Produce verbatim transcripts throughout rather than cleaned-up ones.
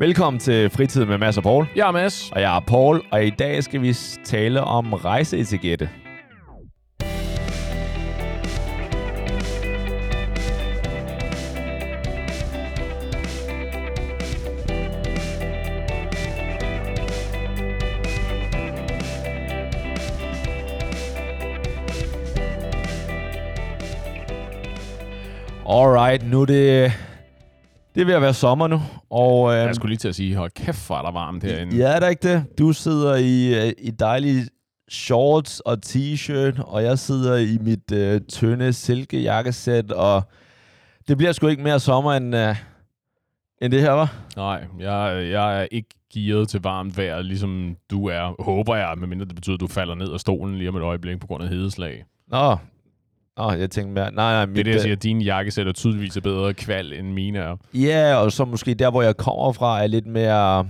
Velkommen til Fritid med Mads og Paul. Jeg er Mads. Og jeg er Paul, og i dag skal vi tale om rejseetikette. Alright, nu er det... Det er ved at være sommer nu, og... Øh, jeg skulle lige til at sige, hold kæft, hvor er der varmt herinde. Ja, det er ikke det. Du sidder i, i dejlige shorts og t-shirt, og jeg sidder i mit øh, tynde silkejakkesæt, og det bliver sgu ikke mere sommer end, øh, end det her, var. Nej, jeg, jeg er ikke gearet til varmt vejr, ligesom du er, håber jeg, medmindre det betyder, at du falder ned af stolen lige om et øjeblik på grund af hedeslag. Nå, Oh, jeg tænkte mere, nej, nej. Mit, det er det, jeg siger, at dine jakkesætter tydeligvis er bedre kval, end mine er. Ja, yeah, og så måske der, hvor jeg kommer fra, er lidt mere,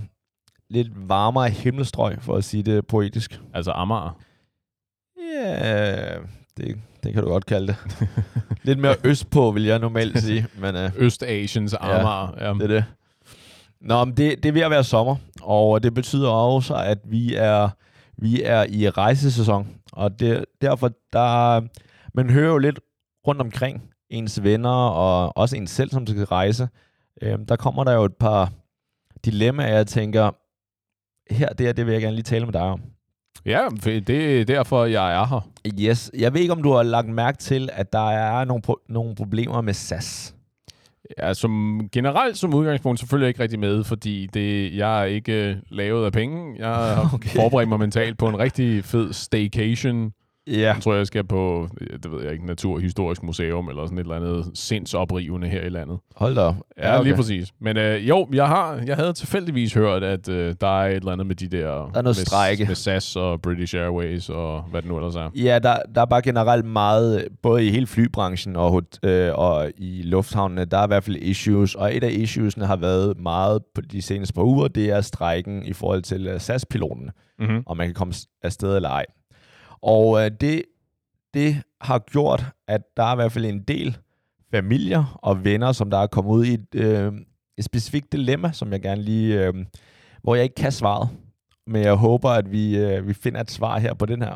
lidt varmere himmelstrøg, for at sige det poetisk. Altså Amager? Ja, yeah, det, det kan du godt kalde det. Lidt mere østpå, vil jeg normalt sige. Men, uh, Østasiens Amager. Ja, det er det. Nå, men det, det er ved at være sommer, og det betyder også, at vi er, vi er i rejsesæson. Og det, derfor, der... Man hører jo lidt rundt omkring ens venner og også ens selv, som skal rejse. Øhm, der kommer der jo et par dilemmaer, jeg tænker, her, det her, det vil jeg gerne lige tale med dig om. Ja, det er derfor, jeg er her. Yes. Jeg ved ikke, om du har lagt mærke til, at der er nogle, pro- nogle problemer med S A S. Ja, som generelt som udgangspunkt selvfølgelig ikke rigtig med, fordi det, jeg er ikke lavet af penge. Jeg har okay. forberedt mig mentalt på en rigtig fed staycation. Yeah. Jeg tror, jeg skal på, det ved jeg ikke, Naturhistorisk Museum eller sådan et eller andet sindsoprivende her i landet. Hold da op. Ja, okay. Lige præcis. Men øh, jo, jeg har, jeg havde tilfældigvis hørt, at øh, der er et eller andet med de der... Der er noget strække. Med S A S og British Airways og hvad det nu ellers er. Ja, der, der er bare generelt meget, både i hele flybranchen og, øh, og i lufthavnene, der er i hvert fald issues. Og et af issuesne har været meget på de seneste par uger, det er strækken i forhold til S A S-piloten. Mm-hmm. Om man kan komme afsted eller ej. Og øh, det, det har gjort, at der er i hvert fald en del familier og venner, som der er kommet ud i et, øh, et specifikt dilemma, som jeg gerne lige, øh, hvor jeg ikke kan svaret. Men jeg håber, at vi, øh, vi finder et svar her på den her.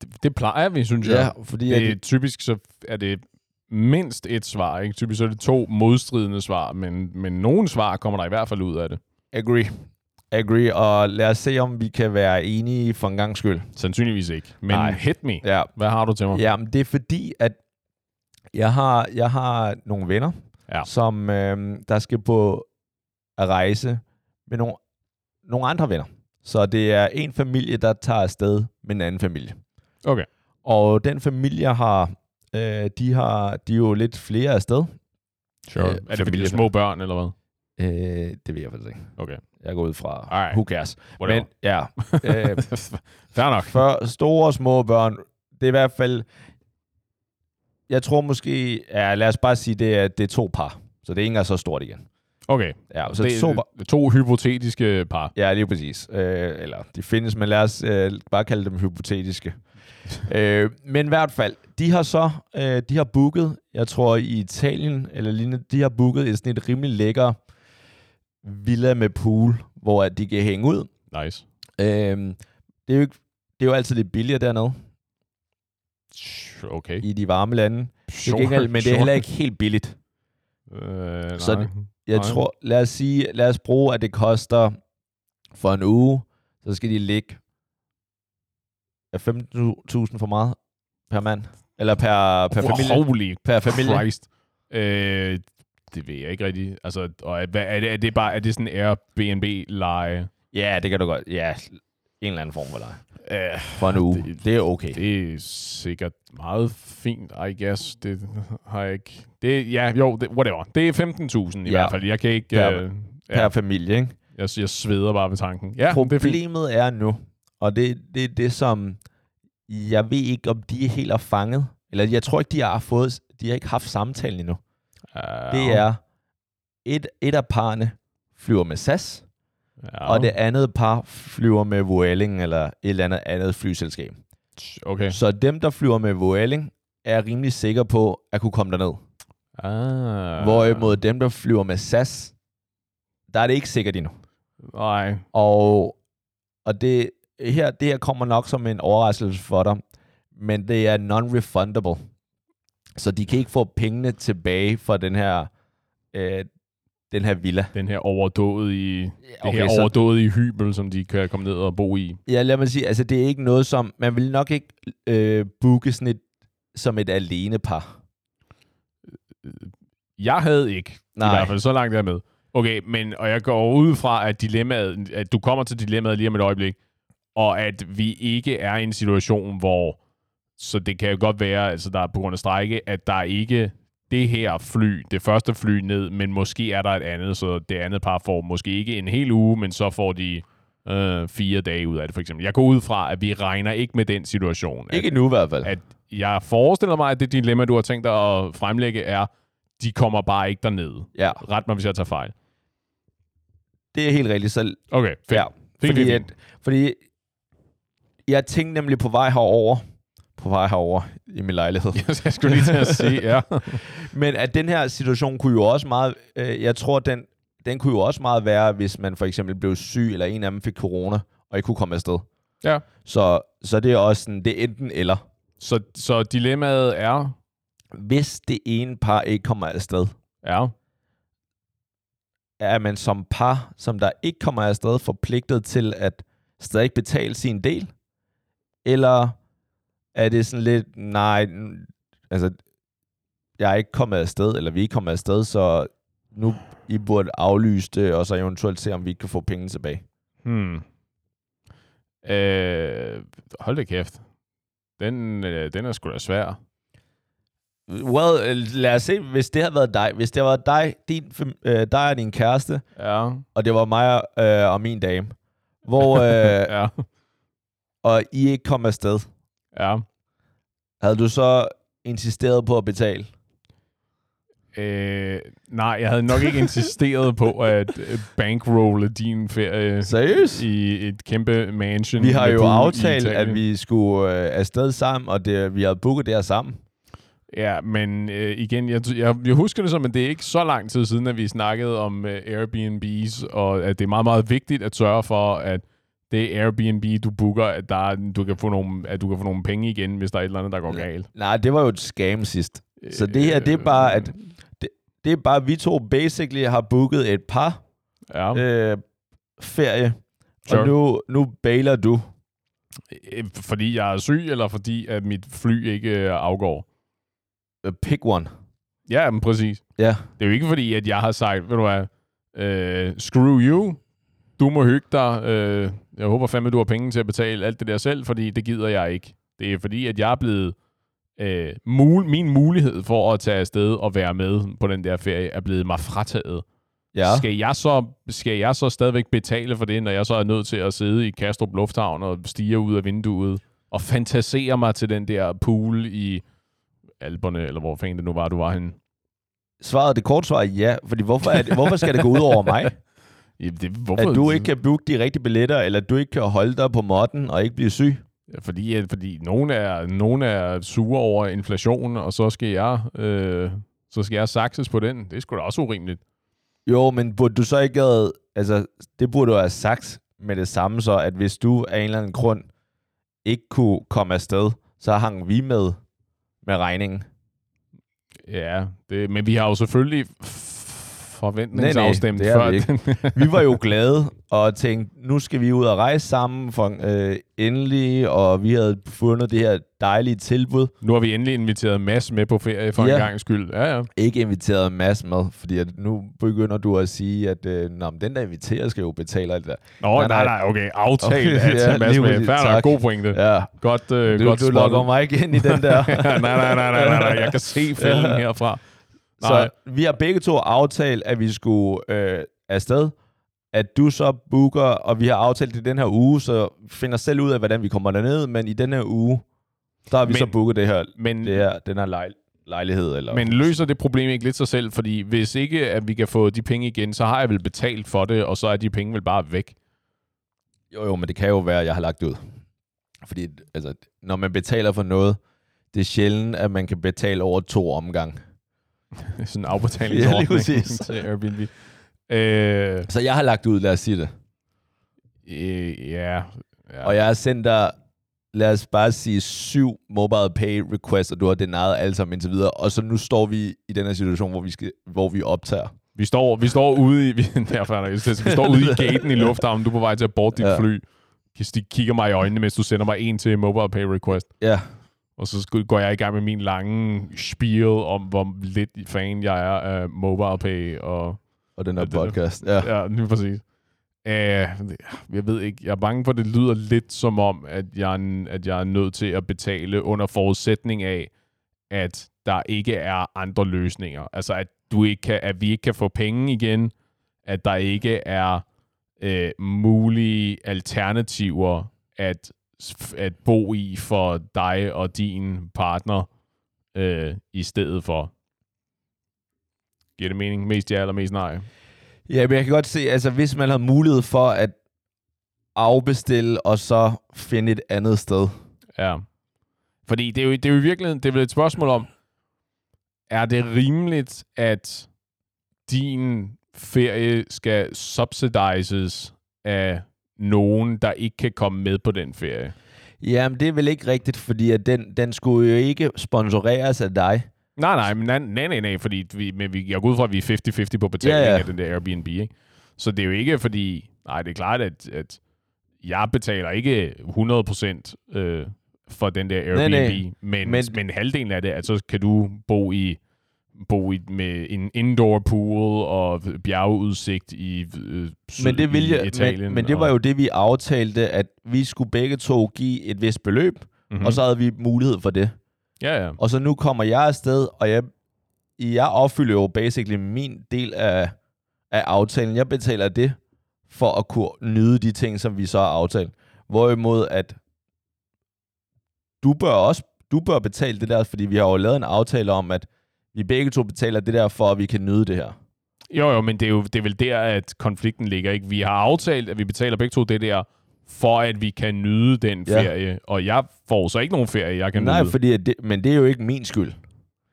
Det, det plejer vi, synes jeg. Ja, fordi det, at, typisk så er det mindst et svar, ikke? Typisk så er det to modstridende svar, men, men nogle svar kommer der i hvert fald ud af det. Agree. Agree, og lad os se, om vi kan være enige for en gang skyld. Sandsynligvis ikke, men nej. Hit me. Ja. Hvad har du til mig? Jamen, det er fordi, at jeg har, jeg har nogle venner, ja. som øh, der skal på at rejse med nogle, nogle andre venner. Så det er en familie, der tager afsted med en anden familie. Okay. Og den familie har, øh, de har de er jo lidt flere afsted. Sure. Øh, er det fordi de er små børn, eller hvad? Øh, det ved jeg faktisk ikke. Okay. Jeg går ud fra right. Who cares. Whatever. Men ja, øh, fair nok. For store og små børn, det er i hvert fald, jeg tror måske, ja, lad os bare sige, det er, det er to par, så det er ikke engang så stort igen. Okay, ja, så det er to, par, to hypotetiske par. Ja, lige præcis. Øh, eller de findes, men lad os øh, bare kalde dem hypotetiske. øh, men i hvert fald, de har så, øh, de har booket, jeg tror i Italien, eller lignende, de har booket et, sådan et rimelig lækker villa med pool, hvor de kan hænge ud. Nice. Øhm, det, er jo ikke, det er jo altid lidt billigere dernede. Okay. I de varme lande. Sure, det gengæld, men sure. Det er heller ikke helt billigt. Øh, Så nej, jeg nej. tror, lad os sige, lad os bruge, at det koster for en uge, så skal de ligge femten tusind for meget per mand. Eller per, per wow, familie. Holy per familie. Christ. Øh, Det ved jeg ikke rigtigt. Altså, og er, er, det, er det bare er det sådan en Airbnb-leje? Ja, det kan du godt. Ja, en eller anden form for leje. Uh, for en uge. Det, det er okay. Det er sikkert meget fint, I guess. Det har jeg ikke... Det, ja, jo, det, whatever. Det er femten tusind i ja. hvert fald. Jeg kan ikke... Per, øh, ja. per familie, ikke? Jeg, jeg sveder bare ved tanken. Ja, problemet det er, er nu, og det er det, det, som... Jeg ved ikke, om de er helt er fanget. Eller jeg tror ikke, de har fået... De har ikke haft samtalen endnu. Det er, et, et af parrene flyver med S A S, ja. og det andet par flyver med Vueling eller et eller andet andet flyselskab. Okay. Så dem, der flyver med Vueling, er rimelig sikre på at kunne komme derned. Ah. Hvorimod dem, der flyver med S A S, der er det ikke sikkert endnu. Nej. Og, og det, her, det her kommer nok som en overraskelse for dig, men det er non-refundable. Så de kan ikke få pengene tilbage fra den her, øh, den her villa. Den her overdådige okay, overdådige hybel, som de kan komme ned og bo i. Ja, lad mig sige, altså det er ikke noget som, man vil nok ikke øh, booke sådan et, som et alenepar. Jeg havde ikke, nej, i hvert fald så langt der med. Okay, men, og jeg går ud fra, at, dilemmaet, at du kommer til dilemmaet lige om et øjeblik, og at vi ikke er i en situation, hvor, så det kan jo godt være, altså der er på grund af strejke, at der ikke det her fly, det første fly ned, men måske er der et andet, så det andet par får måske ikke en hel uge, men så får de øh, fire dage ud af det, for eksempel. Jeg går ud fra, at vi regner ikke med den situation. Ikke at, nu i hvert fald. At jeg forestiller mig, at det dilemma, du har tænkt dig at fremlægge, er, de kommer bare ikke derned. Ja. Ret mig, hvis jeg tager fejl. Det er helt rigtigt selv. Okay, fedt. Ja, fordi, at, fordi jeg tænkte nemlig på vej herover, på vej herover i min lejlighed. Jeg skulle lige til at sige, ja. Men at den her situation kunne jo også meget, øh, jeg tror, den, den kunne jo også meget være, hvis man for eksempel blev syg, eller en af dem fik corona, og ikke kunne komme afsted. Ja. Så, så det er også sådan, det er enten eller. Så, så dilemmaet er? Hvis det ene par ikke kommer afsted. Ja. Er man som par, som der ikke kommer afsted, forpligtet til at stadig betale sin del? Eller er det sådan lidt, nej, altså, jeg er ikke kommet afsted, eller vi er ikke kommet afsted, så nu I burde aflyse det, og så eventuelt se, om vi ikke kan få penge tilbage. Hmm. Øh, hold da kæft. Den, den er sgu da svær. Well, lad os se, hvis det havde været dig, hvis det var dig, din, øh, dig og din kæreste, ja, og det var mig øh, og min dame, hvor øh, ja, og I ikke kom afsted, ja, havde du så insisteret på at betale? Øh, nej, jeg havde nok ikke insisteret på at bankrolle din ferie. Seriøs? I et kæmpe mansion. Vi har jo aftalt, at vi skulle øh, afsted sammen, og det, vi havde booket det her sammen. Ja, men øh, igen, jeg, jeg, jeg husker det som, at det er ikke så lang tid siden, at vi snakkede om øh, Airbnbs, og at det er meget, meget vigtigt at sørge for, at det Airbnb, du booker, at, der, du, kan få nogle, at du kan få nogle penge igen, hvis der er et eller andet, der går galt. Nej, det var jo et scam sidst. Så det her, det er bare, at det, det er bare, vi to basically har booket et par ja. øh, ferie, sure. og nu, nu bailer du. Fordi jeg er syg, eller fordi at mit fly ikke afgår? Pick one. Ja, men præcis. Ja. Det er jo ikke fordi, at jeg har sagt, ved du hvad, øh, screw you, du må hygge dig, øh, jeg håber fandme, du har penge til at betale alt det der selv, fordi det gider jeg ikke. Det er fordi, at jeg er blevet, øh, mul- min mulighed for at tage afsted og være med på den der ferie, er blevet mig frataget. Ja. Skal jeg så, skal jeg så stadigvæk betale for det, når jeg så er nødt til at sidde i Kastrup Lufthavn og stige ud af vinduet og fantasere mig til den der pool i Alperne, eller hvor fanden det nu var, du var henne? Svaret, det korte svar er ja, fordi hvorfor, er det, hvorfor skal det gå ud over mig? Jamen det, hvorfor? At du ikke kan booke de rigtige billetter, eller at du ikke kan holde dig på måtten og ikke blive syg? Ja, fordi, fordi nogen, er, nogen er sure over inflationen, og så skal jeg øh, så skal jeg sakses på den. Det er sgu da også urimeligt. Jo, men burde du så ikke have, altså, det burde du have sagt med det samme så, at hvis du af en eller anden grund ikke kunne komme afsted, så hang vi med. Med regningen. Ja, det, men vi har jo selvfølgelig f- forventningsafstemt nej, nej, det før. Vi, vi var jo glade og tænkte, nu skal vi ud og rejse sammen for, øh, endelig, og vi havde fundet det her dejlige tilbud. Nu har vi endelig inviteret Mads med på ferie for ja. en gangs skyld. Ja, ja. Ikke inviteret Mads med, fordi at nu begynder du at sige, at øh, nå, den der inviterer skal jo betale alt det der. Nå, nej, nej, nej okay. Aftale okay, at tage ja, Mads med. Færdig, god pointe. Ja. Godt, øh, du, godt du lukker mig ikke ind i den der. nej, nej, nej, nej, nej, nej. Jeg kan se fælden ja. herfra. Nej. Så vi har begge to aftalt, at vi skulle øh, afsted. At du så booker, og vi har aftalt i den her uge, så finder selv ud af, hvordan vi kommer derned, men i den her uge, der har vi men, så booket det her, men, det her, den her lej- lejlighed. Eller men løser det problem ikke lidt sig selv? Fordi hvis ikke, at vi kan få de penge igen, så har jeg vel betalt for det, og så er de penge vel bare væk? Jo, jo, men det kan jo være, at jeg har lagt det ud. Fordi altså, når man betaler for noget, det er sjældent, at man kan betale over to omgang. Sådan en afbetalingsordning ja, til Airbnb. Øh, så jeg har lagt ud, lad os sige det. Øh, ja, ja. Og jeg har sendt dig, lad os bare sige, syv MobilePay requests, og du har denaret alle sammen indtil videre. Og så nu står vi i den her situation, hvor vi, skal, hvor vi optager. Vi står, vi står ude i, vi, derfor, vi står ude i gaten i lufthavnen, du er på vej til at boarde dit ja. fly. De kigger mig i øjnene, mens du sender mig en til MobilePay request. Ja. Og så går jeg i gang med min lange spiel om, hvor lidt fan jeg er af MobilePay og... Og den her podcast, ja. Ja, lige præcis. Uh, jeg ved ikke, jeg er bange for, at det lyder lidt som om, at jeg, at jeg er nødt til at betale under forudsætning af, at der ikke er andre løsninger. Altså, at, du ikke kan, at vi ikke kan få penge igen, at der ikke er uh, mulige alternativer at, at bo i for dig og din partner uh, i stedet for. Giver det mening? Mest ja eller mest nej? Ja, men jeg kan godt se, altså hvis man har mulighed for at afbestille og så finde et andet sted. Ja. Fordi det er jo, det er jo i virkeligheden, det er vel et spørgsmål om, er det rimeligt, at din ferie skal subsidises af nogen, der ikke kan komme med på den ferie? Jamen, det er vel ikke rigtigt, fordi at den, den skulle jo ikke sponsoreres af dig. Nej, nej, men nej, nej, nej, fordi vi, men vi, jeg går ud fra, at vi er halvtreds halvtreds på betaling ja, ja. af den der Airbnb, ikke? Så det er jo ikke, fordi... Nej, det er klart, at, at jeg betaler ikke hundrede procent øh, for den der Airbnb, nej, nej. Men, men, men halvdelen af det, at så kan du bo i, bo i med en indoor pool og bjergeudsigt i øh, syd men det vil jeg, Italien. Men, men det var og, jo det, vi aftalte, at vi skulle begge to give et vist beløb, mm-hmm. og så havde vi mulighed for det. Ja, ja. Og så nu kommer jeg afsted, og jeg, jeg opfylder jo basically min del af, af aftalen. Jeg betaler det for at kunne nyde de ting, som vi så har aftalt. Hvorimod at du bør også du bør betale det der, fordi vi har jo lavet en aftale om, at vi begge to betaler det der, for at vi kan nyde det her. Jo, jo, men det er jo det er vel der, at konflikten ligger, ikke? Vi har aftalt, at vi betaler begge to det der, for at vi kan nyde den ferie, ja. Og jeg får så ikke nogen ferie, jeg kan Nej, nyde. Nej, fordi det, men det er jo ikke min skyld.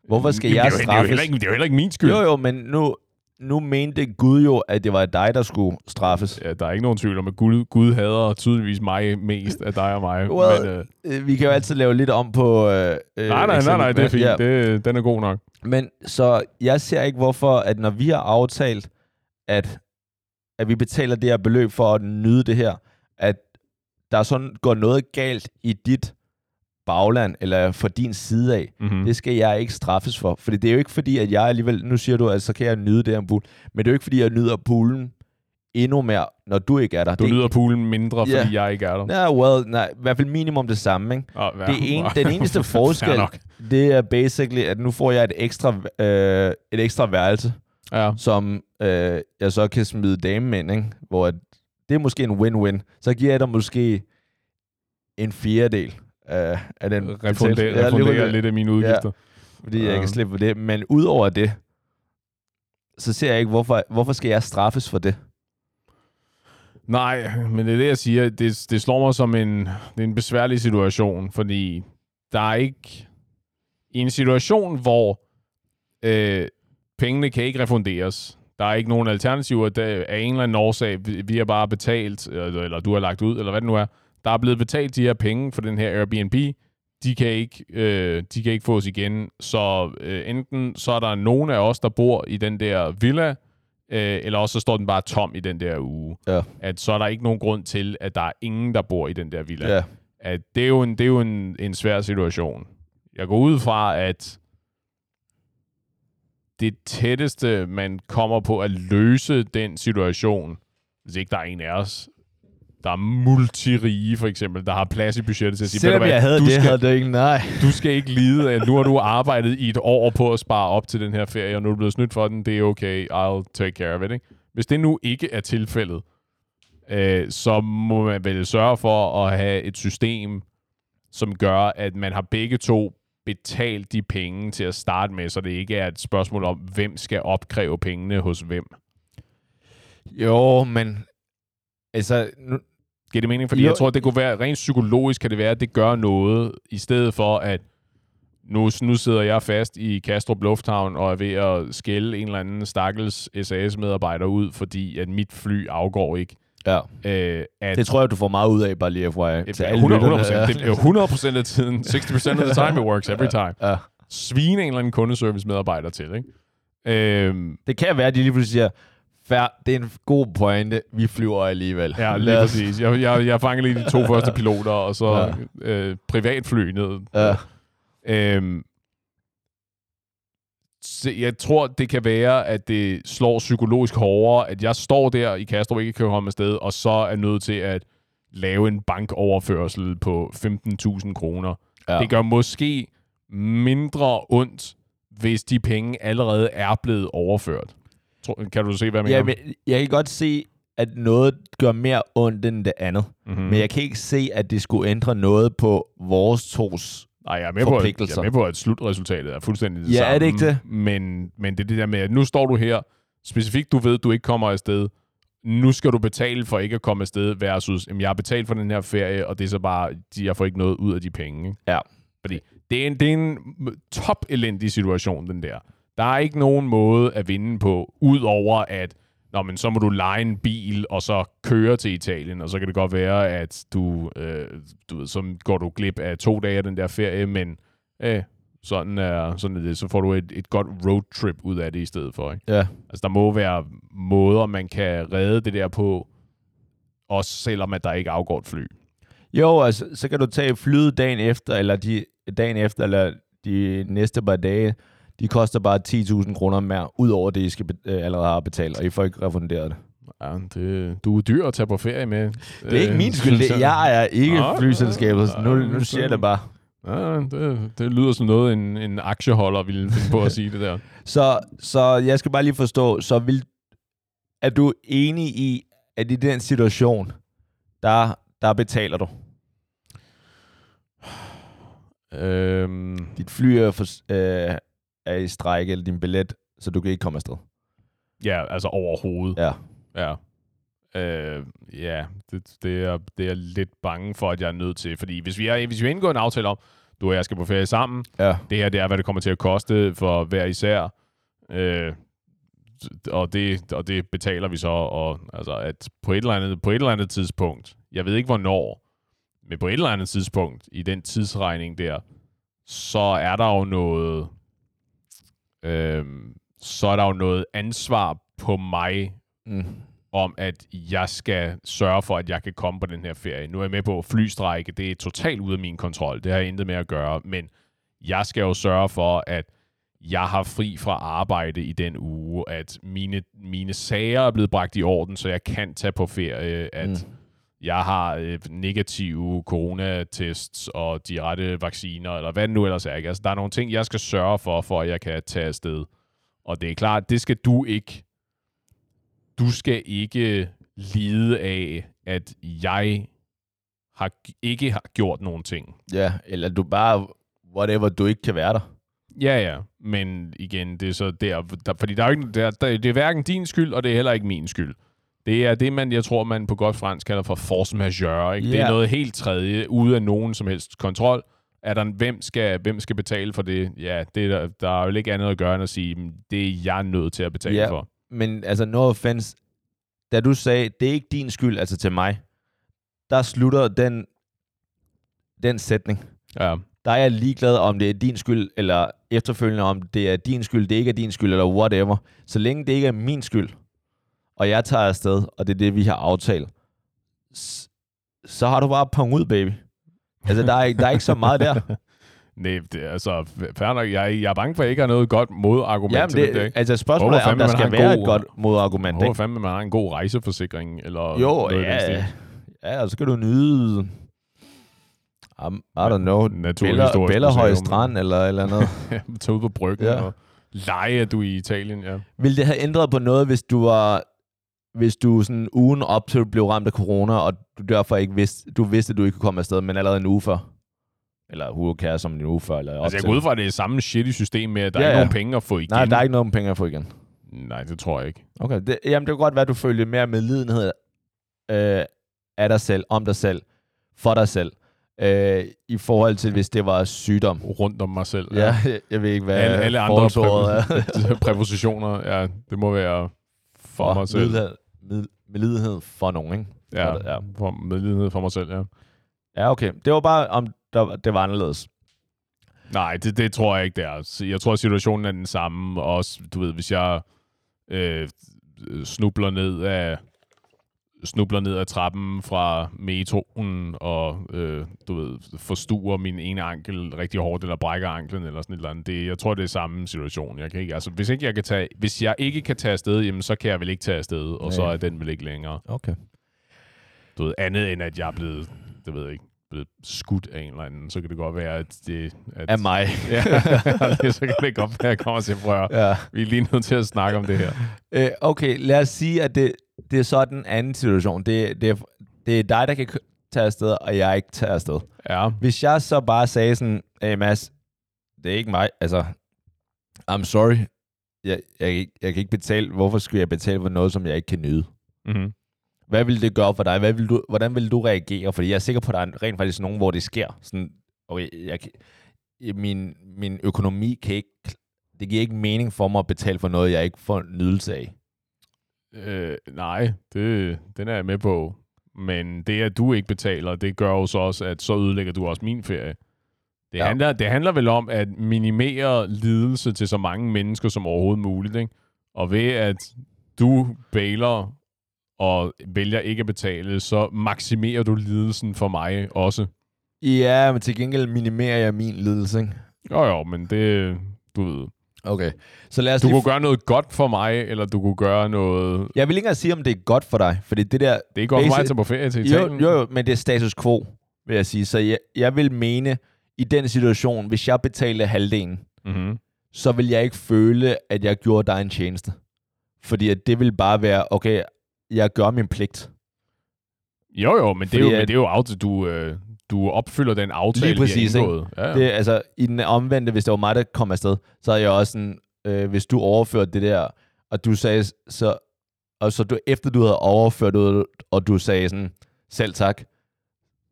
Hvorfor skal Jamen, jeg straffes? Det er jo heller ikke, det er jo heller ikke min skyld. Jo, jo, men nu, nu mente Gud jo, at det var dig, der skulle straffes. Ja, der er ikke nogen tvivl om, at Gud, Gud hader tydeligvis mig mest af dig og mig. Well, men, øh, vi kan jo altid lave lidt om på... Øh, nej, nej, nej, nej, nej, det er fint. Ja. Det, den er god nok. Men så jeg ser ikke, hvorfor, at når vi har aftalt, at, at vi betaler det her beløb for at nyde det her, at der sådan går noget galt i dit bagland, eller for din side af, mm-hmm. det skal jeg ikke straffes for. For det er jo ikke fordi, at jeg alligevel, nu siger du, at så kan jeg nyde det her pool, men det er jo ikke fordi, jeg nyder poolen endnu mere, når du ikke er der. Du det nyder ikke... poolen mindre, fordi yeah. jeg ikke er der. Nej, well, nej, i hvert fald minimum det samme. Ikke? Oh, ja. Det en, den eneste forskel, det er basically, at nu får jeg et ekstra, øh, et ekstra værelse, ja. som øh, jeg så kan smide damen ind, ikke? Hvor det er måske en win-win. Så giver jeg dig måske en fjerdedel af, af den... Refunderer, refunderer lidt af mine udgifter. Ja, fordi jeg uh. kan slippe for det. Men udover det, så ser jeg ikke, hvorfor, hvorfor skal jeg straffes for det? Nej, men det er det, jeg siger. Det, det slår mig som en, det er en besværlig situation, fordi der er ikke... I en situation, hvor øh, pengene kan ikke refunderes... Der er ikke nogen alternativer af en eller anden årsag. Vi har bare betalt, eller du har lagt ud, eller hvad det nu er. Der er blevet betalt de her penge for den her Airbnb. De kan ikke, øh, de kan ikke fås igen. Så øh, enten så er der nogen af os, der bor i den der villa, øh, eller også så står den bare tom i den der uge. Ja. At så er der ikke nogen grund til, at der er ingen, der bor i den der villa. Ja. At det er jo, en, det er jo en, en svær situation. Jeg går ud fra, at... det tætteste, man kommer på at løse den situation, hvis ikke der er en af os, der er multirige for eksempel, der har plads i budgettet til at sige, selvom jeg havde du det, skal, havde det ikke, nej. Du skal ikke lide, at nu har du arbejdet i et år på at spare op til den her ferie, og nu er du blevet snydt for den, det er okay, I'll take care of it. Ikke? Hvis det nu ikke er tilfældet, øh, så må man vel sørge for at have et system, som gør, at man har begge to betalt de penge til at starte med, så det ikke er et spørgsmål om, hvem skal opkræve pengene hos hvem. Jo, men... Altså... Nu... Giver det mening? Fordi jo, jeg tror, det kunne være... Rent psykologisk kan det være, at det gør noget, i stedet for at nu, nu sidder jeg fast i Kastrup Lufthavn og er ved at skælde en eller anden stakkels S A S-medarbejder ud, fordi at mit fly afgår ikke. Ja. Øh, at det tror jeg, du får meget ud af, bare lige F Y I. Til alle hundrede procent, ja. Det er hundrede procent af tiden. sixty percent of the time it works every time. Ja. Ja. Svine en eller anden kundeservice-medarbejder til, ikke? Øh, det kan være, at de lige pludselig siger, det er en god pointe, vi flyver alligevel. Ja, lige præcis. Jeg, jeg, jeg fanger lige de to første piloter, og så ja. øh, privatfly ned. Ja. Øhm, jeg tror, det kan være, at det slår psykologisk hårdere, at jeg står der i Kastrup, ikke kan komme afsted, og så er nødt til at lave en bankoverførsel på femten tusind kroner. Ja. Det gør måske mindre ondt, hvis de penge allerede er blevet overført. Kan du se, hvad jeg mener? Ja, men jeg kan godt se, at noget gør mere ondt end det andet. Mm-hmm. Men jeg kan ikke se, at det skulle ændre noget på vores tos Nej, jeg er med forpligtelser. På, at, jeg er med på, at slutresultatet er fuldstændig det ja, samme. Ja, er det ikke det? Men, men det er det der med, at nu står du her. Specifikt, du ved, du ikke kommer afsted. Nu skal du betale for ikke at komme afsted versus, jamen, jeg har betalt for den her ferie, og det er så bare, jeg får ikke noget ud af de penge. Ikke? Ja. Fordi det er en, det er en top elendig situation, den der. Der er ikke nogen måde at vinde på, udover at, nå, men så må du leje en bil, og så køre til Italien, og så kan det godt være, at du, øh, du ved, så går du glip af to dage af den der ferie, men øh, sådan, er, sådan er det, så får du et, et godt roadtrip ud af det i stedet for, ikke? Ja. Altså, der må være måder, man kan redde det der på, også selvom, at der ikke afgår et fly. Jo, altså, så kan du tage flyet dagen efter, eller de, dagen efter, eller de næste par dage. De koster bare ti tusind kroner mere, ud over det, I skal be- allerede har betalt, og I får ikke refunderet det. Ja, det du er dyr at tage på ferie med. Det er ikke min skyld. Jeg er ikke ja, flyselskabet. Ja, nu, nu siger jeg det bare. Ja, det, det lyder som noget, en, en aktieholder ville finde på at sige det der. Så, så jeg skal bare lige forstå, så vil, er du enig i, at i den situation, der, der betaler du? Øhm. Dit fly er for... Øh, er i strejke eller din billet, så du kan ikke komme afsted. Ja, altså overhovedet. Ja. Ja, øh, ja det, det, er, det er jeg lidt bange for, at jeg er nødt til. Fordi hvis vi, er, hvis vi indgår en aftale om, du og jeg skal på ferie sammen, ja. Det her det er, hvad det kommer til at koste for hver især, øh, og, det, og det betaler vi så. Og, altså, at på et, eller andet, på et eller andet tidspunkt, jeg ved ikke hvornår, men på et eller andet tidspunkt, i den tidsregning der, så er der jo noget... Øhm, så er der jo noget ansvar på mig, mm. om at jeg skal sørge for, at jeg kan komme på den her ferie. Nu er jeg med på flystrejke, det er totalt ude af min kontrol, det har jeg intet med at gøre, men jeg skal jo sørge for, at jeg har fri fra arbejde i den uge, at mine, mine sager er blevet bragt i orden, så jeg kan tage på ferie, at mm. jeg har øh, negative coronatests og de rette vacciner, eller hvad det nu ellers er. Ikke? Altså, der er nogle ting, jeg skal sørge for, for at jeg kan tage afsted. Og det er klart, det skal du ikke. Du skal ikke lide af, at jeg har, ikke har gjort nogen ting. Ja, eller du bare, whatever, du ikke kan være der. Ja, ja, men igen, det er så der, der fordi der er ikke, der, der, det er hverken din skyld, og det er heller ikke min skyld. Det er det, man, jeg tror, man på godt fransk kalder for force majeure. Ikke? Yeah. Det er noget helt tredje, ude af nogen som helst kontrol. Er der, hvem, skal, hvem skal betale for det? Ja, det er, der er jo ikke andet at gøre end at sige, det er jeg nødt til at betale yeah. for. Men altså, no offense, da du sagde, det er ikke din skyld, altså til mig, der slutter den, den sætning. Ja. Der er jeg ligeglad, om det er din skyld, eller efterfølgende, om det er din skyld, det ikke er din skyld, eller whatever. Så længe det ikke er min skyld, og jeg tager afsted, og det er det, vi har aftalt, så har du bare punget ud, baby. Altså, der er ikke, der er ikke så meget der. Nej, det er altså fair nok. Jeg, jeg er bange for, at jeg ikke har noget godt modargument ja, det, til det. Ikke? Altså, spørgsmålet er, om der skal være god, et godt modargument. Hvorfor fandme, man har en god rejseforsikring? Eller jo, ja, ja, og så kan du nyde... Um, I don't know. Bællerhøj Strand, eller eller noget. Tag ud på bryggen, ja. Og leje, at du er i Italien, ja. Vil det have ændret på noget, hvis du var... Hvis du sådan ugen op til du blev ramt af corona, og du derfor ikke vidste, du vidste, at du ikke kunne komme afsted, men allerede en uge før. Eller who cares om en uge før. Eller altså jeg går ud fra, at det er samme shit i system med, at der ja, er ikke ja. nogen penge at få igen. Nej, der er ikke nogen penge at få igen. Nej, det tror jeg ikke. Okay, det, jamen det kan godt være, at du føler mere medlidenhed øh, af dig selv, om dig selv, for dig selv, øh, i forhold til, hvis det var sygdom. Rundt om mig selv. Ja, ja jeg, jeg ved ikke, hvad alle, alle andre præpositioner, præpositioner, ja, det må være for, for mig selv. Middelhed, middel, medlidenhed for nogen, ikke? Ja, ja. For medlidenhed for mig selv, ja. Ja, okay. Det var bare, om der, det var anderledes. Nej, det, det tror jeg ikke, det er. Jeg tror, situationen er den samme. Også, du ved, hvis jeg øh, snubler ned af... snubler ned ad trappen fra metroen og øh, du ved, forstuer min ene ankel rigtig hårdt, eller brækker anklen, eller sådan et eller andet. Det, jeg tror, det er samme situation. Jeg kan ikke, altså, hvis, ikke jeg kan tage, hvis jeg ikke kan tage afsted, jamen, så kan jeg vel ikke tage afsted, og nej, så er den vel ikke længere. Okay. Du ved, andet end, at jeg er blevet, det ved jeg ikke, blevet skudt af en eller anden, så kan det godt være, at det... At, af mig. Ja, så kan det godt være, at jeg kommer til at prøve. Ja. Vi er lige nødt til at snakke om det her. Øh, okay, lad os sige, at det... Det er så den anden situation. Det, det, det er dig, der kan tage afsted, og jeg ikke tager afsted. Ja. Hvis jeg så bare sagde sådan, hey Mads, det er ikke mig, altså, I'm sorry, jeg, jeg, jeg kan ikke betale, hvorfor skulle jeg betale for noget, som jeg ikke kan nyde? Mm-hmm. Hvad ville det gøre for dig? Hvad vil du, hvordan vil du reagere? Fordi jeg er sikker på, at der er rent faktisk nogen, hvor det sker. Sådan, okay, jeg, jeg, min, min økonomi kan ikke, det giver ikke mening for mig at betale for noget, jeg ikke får nydelse af. Øh, nej, det, den er jeg med på. Men det, at du ikke betaler, det gør jo så også, at så ødelægger du også min ferie. Det, ja. handler, det handler vel om at minimere lidelse til så mange mennesker som overhovedet muligt, ikke? Og ved at du bailer og vælger ikke at betale, så maksimerer du lidelsen for mig også. Ja, men til gengæld minimerer jeg min lidelse, ikke? Jo jo, men det, du ved... Okay, så lad os du lige... kunne gøre noget godt for mig, eller du kunne gøre noget... Jeg vil ikke engang sige, om det er godt for dig, fordi det der... Det er godt base... for mig, som på ferie til Italien. Jo, jo, men det er status quo, vil jeg sige. Så jeg, jeg vil mene, i den situation, hvis jeg betalte halvdelen, mm-hmm. så vil jeg ikke føle, at jeg gjorde dig en tjeneste. Fordi at det vil bare være, okay, jeg gør min pligt. Jo, jo, men, det er jo, at... men det er jo aftale, du... Øh... Du opfylder den aftale, lige præcis, vi har indgået. Ja, ja. Det, altså, i den omvendte, hvis det var mig, der kom afsted, så havde jeg også sådan, øh, hvis du overførte det der, og du sagde, så, og så du, efter du havde overført det, og du sagde sådan, selv tak,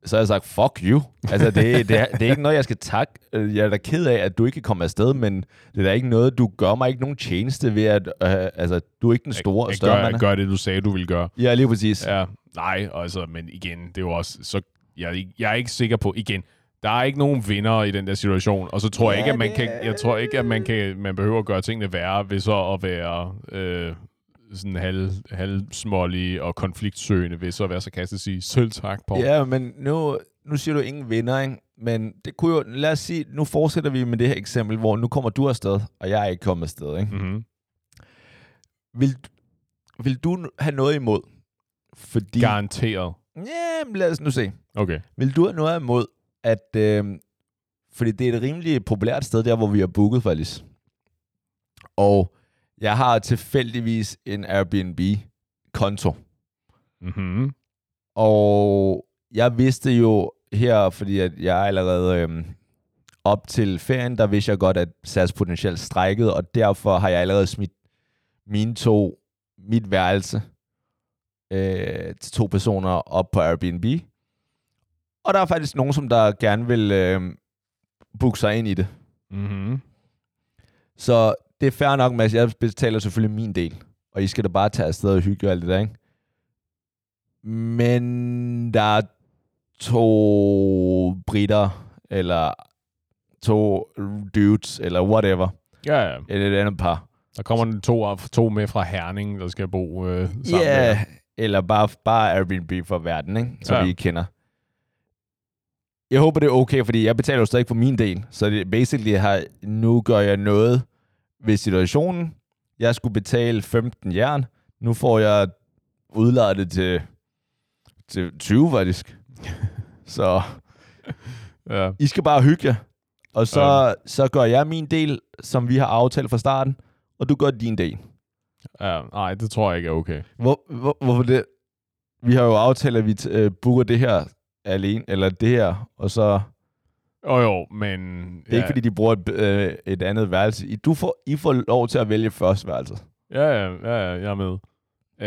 så havde jeg sagt, fuck you. Altså, det, det, det, er, det er ikke noget, jeg skal takke. Jeg er da ked af, at du ikke kan komme afsted, men det er da ikke noget, du gør mig ikke nogen tjeneste ved, at øh, altså, du er ikke den store og større. Jeg gør, gør det, du sagde, du ville gøre. Ja, lige præcis. Ja, nej, altså, men igen, det er jo også... Så Jeg, jeg er ikke sikker på, igen, der er ikke nogen vinder i den der situation, og så tror ja, jeg ikke, at man kan, jeg tror ikke, at man kan, man behøver at gøre tingene værre ved så at være øh, sådan halv, halvsmålig og konfliktsøgende ved så at være sarkastisk og sige, selv tak, Paul. Ja, men nu, nu siger du ingen vinder, ikke? Men det kunne jo, lad os sige, nu fortsætter vi med det her eksempel, hvor nu kommer du afsted, og jeg er ikke kommet afsted, ikke? Mm-hmm. Vil, vil du have noget imod? Fordi... Garanteret. Ja, lad os nu se. Okay. Vil du have noget imod, at... Øh, fordi det er et rimelig populært sted, der hvor vi har booket faktisk. Og jeg har tilfældigvis en Airbnb-konto. Mm-hmm. Og jeg vidste jo her, fordi at jeg allerede øh, op til ferien, der vidste jeg godt, at S A S potentielt strejkede, og derfor har jeg allerede smidt mine to, mit værelse... Øh, til to personer op på Airbnb. Og der er faktisk nogen, som der gerne vil øh, booke sig ind i det. Mm-hmm. Så det er fair nok, Mads. Jeg betaler selvfølgelig min del. Og I skal da bare tage afsted og hygge og alt det der, ikke? Men der er to britter, eller to dudes, eller whatever. Ja, ja. Eller et andet par. Der kommer to, to med fra Herning, der skal bo øh, sammen. Ja, yeah. Eller bare, bare Airbnb for verden, ikke? Som ja. Vi ikke kender. Jeg håber, det er okay, fordi jeg betaler jo stadig for min del. Så det basically har, nu gør jeg noget ved situationen. Jeg skulle betale femten jern. Nu får jeg udlejet det til, til tyve, faktisk. Så ja. I skal bare hygge jer. Og så, ja. så gør jeg min del, som vi har aftalt fra starten. Og du gør din del. Ja, nej, det tror jeg ikke er okay. Hvor, hvor, hvorfor det? Vi har jo aftalt, at vi t- uh, booker det her alene, eller det her, og så... Oh, jo, men... Det er ja. Ikke, fordi de bruger et, øh, et andet værelse. I, du får, I får lov til at vælge første værelse. Ja, ja, ja, jeg er med.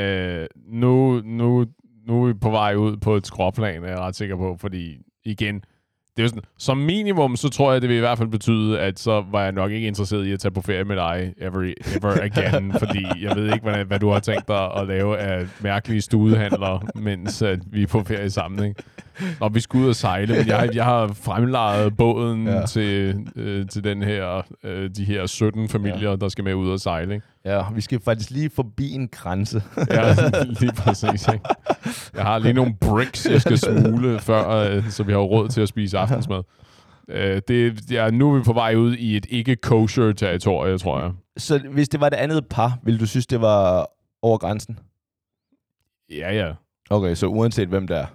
Øh, nu, nu, nu er vi på vej ud på et skråplan, er jeg ret sikker på, fordi igen, Det er sådan, som minimum, så tror jeg, det vil i hvert fald betyde, at så var jeg nok ikke interesseret i at tage på ferie med dig every, ever again, fordi jeg ved ikke, hvad, hvad du har tænkt dig at lave af mærkelige studehandler, mens at vi er på ferie sammen, ikke? Nå, vi skal ud og sejle, men jeg, jeg har fremlejet båden ja. til, øh, til den her, øh, de her sytten familier, ja. der skal med ud og sejle, ikke? Ja, vi skal faktisk lige forbi en grænse. Ja, lige præcis, ikke? Jeg har lige nogle bricks, jeg skal smule, før, så vi har råd til at spise aftensmad. Det, ja, nu er vi på vej ud i et ikke-kosher-territorie, tror jeg. Så hvis det var det andet par, ville du synes, det var over grænsen? Ja, ja. Okay, så uanset hvem der er?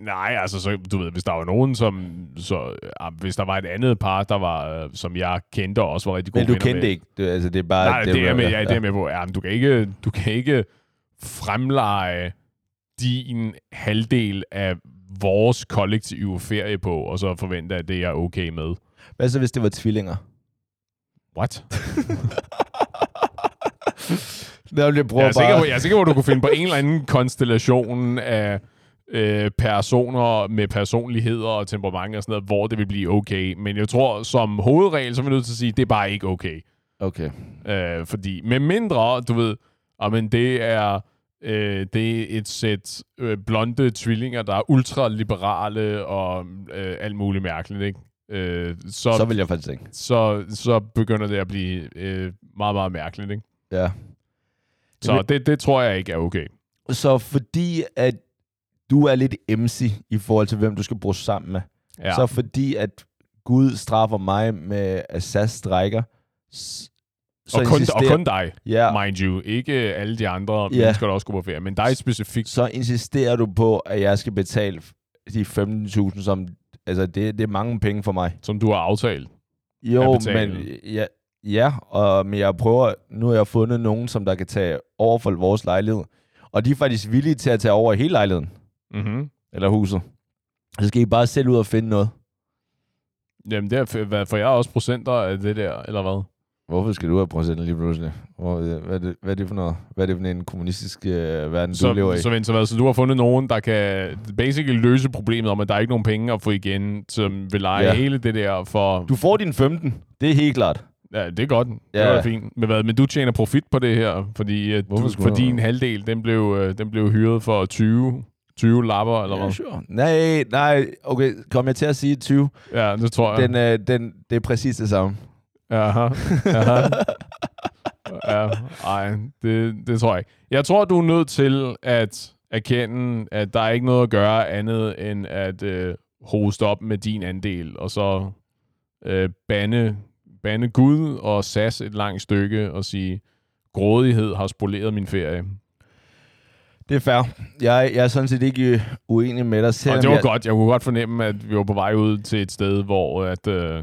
Nej, altså, så, du ved, hvis der var nogen, som... Så, hvis der var et andet par, der var, som jeg kendte, og også var rigtig gode venner med... Men du kendte med. ikke? Du, altså, det er bare... Nej, det, det er med, jeg, ja, det er med på. Ja, men du kan ikke, du kan ikke fremleje din halvdel af vores kollektive ferie på, og så forvente, at det er jeg okay med. Hvad så, hvis det var tvillinger? What? Nå, jeg, jeg, er sikker, jeg er sikker, hvor du kunne finde på en eller anden konstellation af... personer med personligheder og temperament og sådan noget, hvor det vil blive okay. Men jeg tror, som hovedregel, så er vi nødt til at sige, det er bare ikke okay. Okay. Øh, fordi, med mindre, du ved, amen, det er øh, det er et sæt øh, blonde tvillinger, der er ultraliberale og øh, alt muligt mærkeligt, ikke? Øh, så, så vil jeg faktisk ikke. Så, så begynder det at blive øh, meget, meget mærkeligt, ikke? Ja. Så det, det tror jeg ikke er okay. Så fordi at du er lidt emsig i forhold til, hvem du skal bruge sammen med. Ja. Så fordi, at Gud straffer mig med, at S A S strækker. S- og, kun, og kun dig, yeah. mind you. Ikke alle de andre yeah. mennesker, der også går på ferie, men dig specifikt. Så insisterer du på, at jeg skal betale de femten tusind, som... Altså, det, det er mange penge for mig. Som du har aftalt. Jo, men... Ja, ja og, men jeg prøver... Nu har jeg fundet nogen, som der kan tage over for vores lejlighed. Og de er faktisk villige til at tage over hele lejligheden. Mm-hmm. Eller huset. Så skal I bare selv ud og finde noget. Jamen, det er, for jeg er også procenter af det der, eller hvad? Hvorfor skal du have procenter lige pludselig? Hvor, hvad, er det, hvad er det for noget? Hvad er det for en kommunistisk øh, verden, så, du lever i? Så vent, så hvad? Så du har fundet nogen, der kan basically løse problemet om, at der er ikke nogen penge at få igen, som vil lege ja. hele det der for... Du får din femten. Det er helt klart. Ja, det er godt. Ja. Det er fint. Men, hvad, men du tjener profit på det her, fordi at du, for din halvdel, den blev, den blev hyret for tyve lapper, eller hvad? Ja, sure. Nej, nej, okay, kom jeg til at sige tyve? Ja, det tror jeg. Den, øh, den, det er præcis det samme. Aha, aha. ja, ej, det, det tror jeg ikke. Jeg tror, du er nødt til at erkende, at der er ikke noget at gøre andet, end at øh, hoste op med din andel, og så øh, bande... bande Gud og S A S et langt stykke og sige, grådighed har spoleret min ferie. Det er fair. Jeg, jeg er sådan set ikke uenig med dig selv. Og det var jeg... godt. Jeg kunne godt fornemme, at vi var på vej ud til et sted, hvor... At, øh...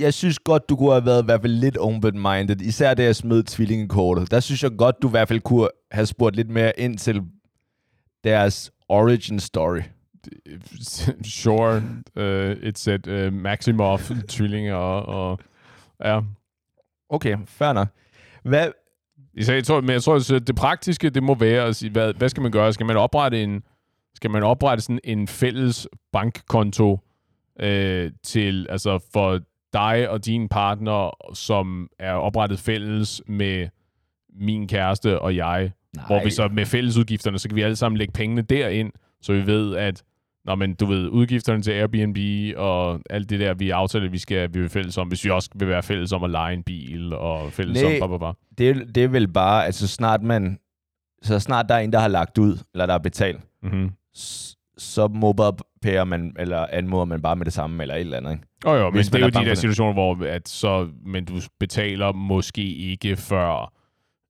Jeg synes godt, du kunne have været i hvert fald lidt open-minded. Især da jeg smed tvillingekortet. Der synes jeg godt, du i hvert fald kunne have spurgt lidt mere ind til deres origin story. Sure. Uh, it's at uh, Maximoff, tvillinger og... og ja. Okay, fair nok. Hvad? Jeg tror, men jeg tror, at det praktiske, det må være at sige, hvad, hvad skal man gøre? Skal man oprette en, skal man oprette sådan en fælles bankkonto øh, til, altså for dig og din partner, som er oprettet fælles med min kæreste og jeg, Nej. hvor vi så med fællesudgifterne, så kan vi alle sammen lægge pengene derind, så vi ved, at Nå, men du ved, udgifterne til Airbnb og alt det der, vi aftaler, vi skal vi vil fælles om, hvis vi også vil være fælles om at leje en bil og fælles Næh, om, bare. Det, det er vel bare, at så snart man, så snart der er en, der har lagt ud, eller der er betalt, mm-hmm. s- så mobile-payer man, eller anmoder man bare med det samme, eller et eller andet, ikke? Åh oh, jo, men det er jo de der situationer, hvor at så, men du betaler måske ikke før...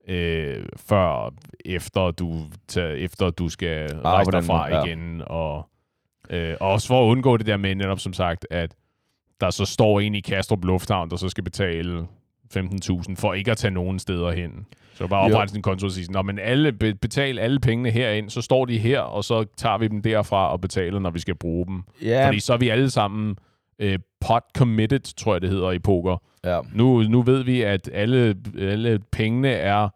Øh, før efter du, tage, efter du skal ah, rejse derfra den, ja. igen, og, øh, og også for at undgå det der med, netop som sagt, at der så står en i Kastrup Lufthavn, der så skal betale femten tusind for ikke at tage nogen steder hen. Så bare oprette sin konto og sige, når man alle betaler alle pengene herind, så står de her, og så tager vi dem derfra og betaler, når vi skal bruge dem. Yeah. Fordi så er vi alle sammen øh, pot committed, tror jeg det hedder i poker. Ja. Nu, nu ved vi, at alle, alle pengene er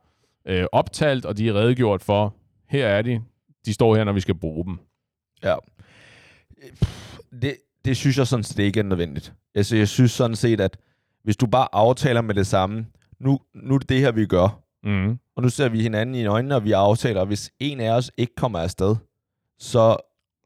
øh, optalt, og de er redegjort for, her er de, de står her, når vi skal bruge dem. Ja. Det, det synes jeg sådan set ikke er nødvendigt. Altså, jeg synes sådan set, at hvis du bare aftaler med det samme, nu, nu er det det her, vi gør. Mm. Og nu ser vi hinanden i øjnene, og vi aftaler, og hvis en af os ikke kommer afsted, så...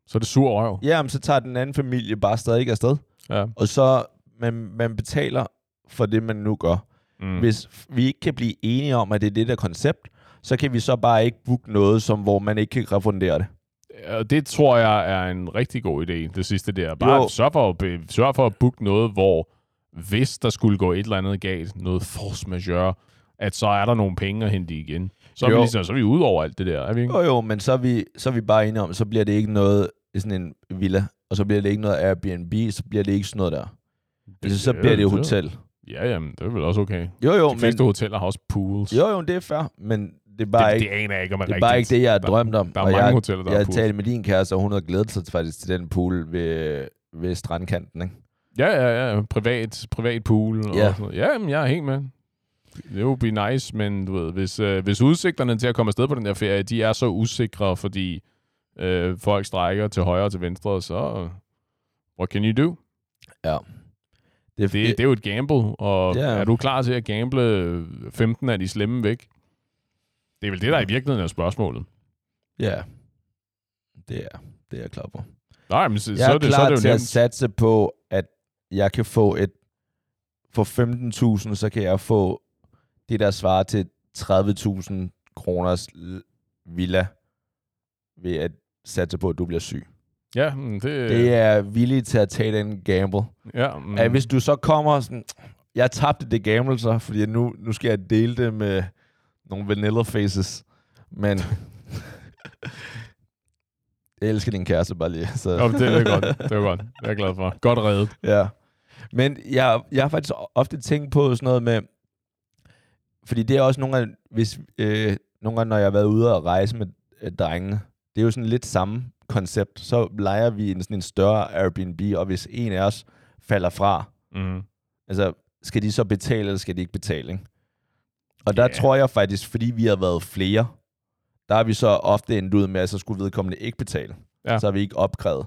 Så er det sur røv. Ja, men så tager den anden familie bare stadig ikke afsted. Ja. Og så man, man betaler for det, man nu gør. Mm. Hvis vi ikke kan blive enige om, at det er det der koncept, så kan vi så bare ikke booke noget, som, hvor man ikke kan refundere det. Og det tror jeg er en rigtig god idé, det sidste der. Bare sørg for, at, sørg for at booke noget, hvor hvis der skulle gå et eller andet galt, noget force majeure, at så er der nogle penge at hente igen. Så er, vi, ligesom, så er vi ud over alt det der, er vi ikke? Jo, jo, men så er vi, så er vi bare enige om, så bliver det ikke noget sådan en villa, og så bliver det ikke noget Airbnb, så bliver det ikke sådan noget der. Det, altså, så bliver det jo hotel. Ja, jamen, det er vel også okay. Jo, jo, de fleste men, hoteller har også pools. Jo, jo, det er fair, men det er bare det, ikke det, ikke, det er bare ikke det, jeg har drømt om. Der er og mange jeg, hoteller, der jeg har pools. Jeg talte med din kæreste, og hun har glædet sig faktisk til den pool ved, ved strandkanten, ikke? Ja, ja, ja. Privat, privat pool. Ja. Og sådan noget. Ja, jamen, jeg er helt med. Det would be nice, men du ved, hvis, øh, hvis udsigterne til at komme afsted på den her ferie, de er så usikre, fordi øh, folk strækker til højre og til venstre, så what can you do? Ja. Det er, det, det er jo et gamble, og yeah. Er du klar til at gamble femten af de slemme væk? Det er vel det, der i virkeligheden er spørgsmålet. Ja, yeah. det er det er klar på. Nej, men så, jeg så er det, klar så er det jo til nemt. At satse på, at jeg kan få et... For femten tusind, så kan jeg få det, der svarer til tredive tusind kroners villa ved at satse på, at du bliver syg. Ja, det... det er villig til at tage den gamble. Ja, mm. At hvis du så kommer sådan... Jeg tabte det gamble så, fordi nu, nu skal jeg dele det med nogle vanilla faces. Men... jeg elsker din kæreste bare lige. Så. Ja, det er godt. Det er godt. Jeg er glad for. Godt reddet. Ja. Men jeg, jeg har faktisk ofte tænkt på sådan noget med... Fordi det er også nogle gange, hvis, øh, nogle gange når jeg har været ude og rejse med øh, drengene, det er jo sådan lidt samme koncept, så leger vi en, sådan en større Airbnb, og hvis en af os falder fra, mm. altså, skal de så betale, eller skal de ikke betale? Ikke? Og der yeah. tror jeg faktisk, fordi vi har været flere, der har vi så ofte endt ud med, at så skulle vedkommende ikke betale. Ja. Så har vi ikke opkrævet.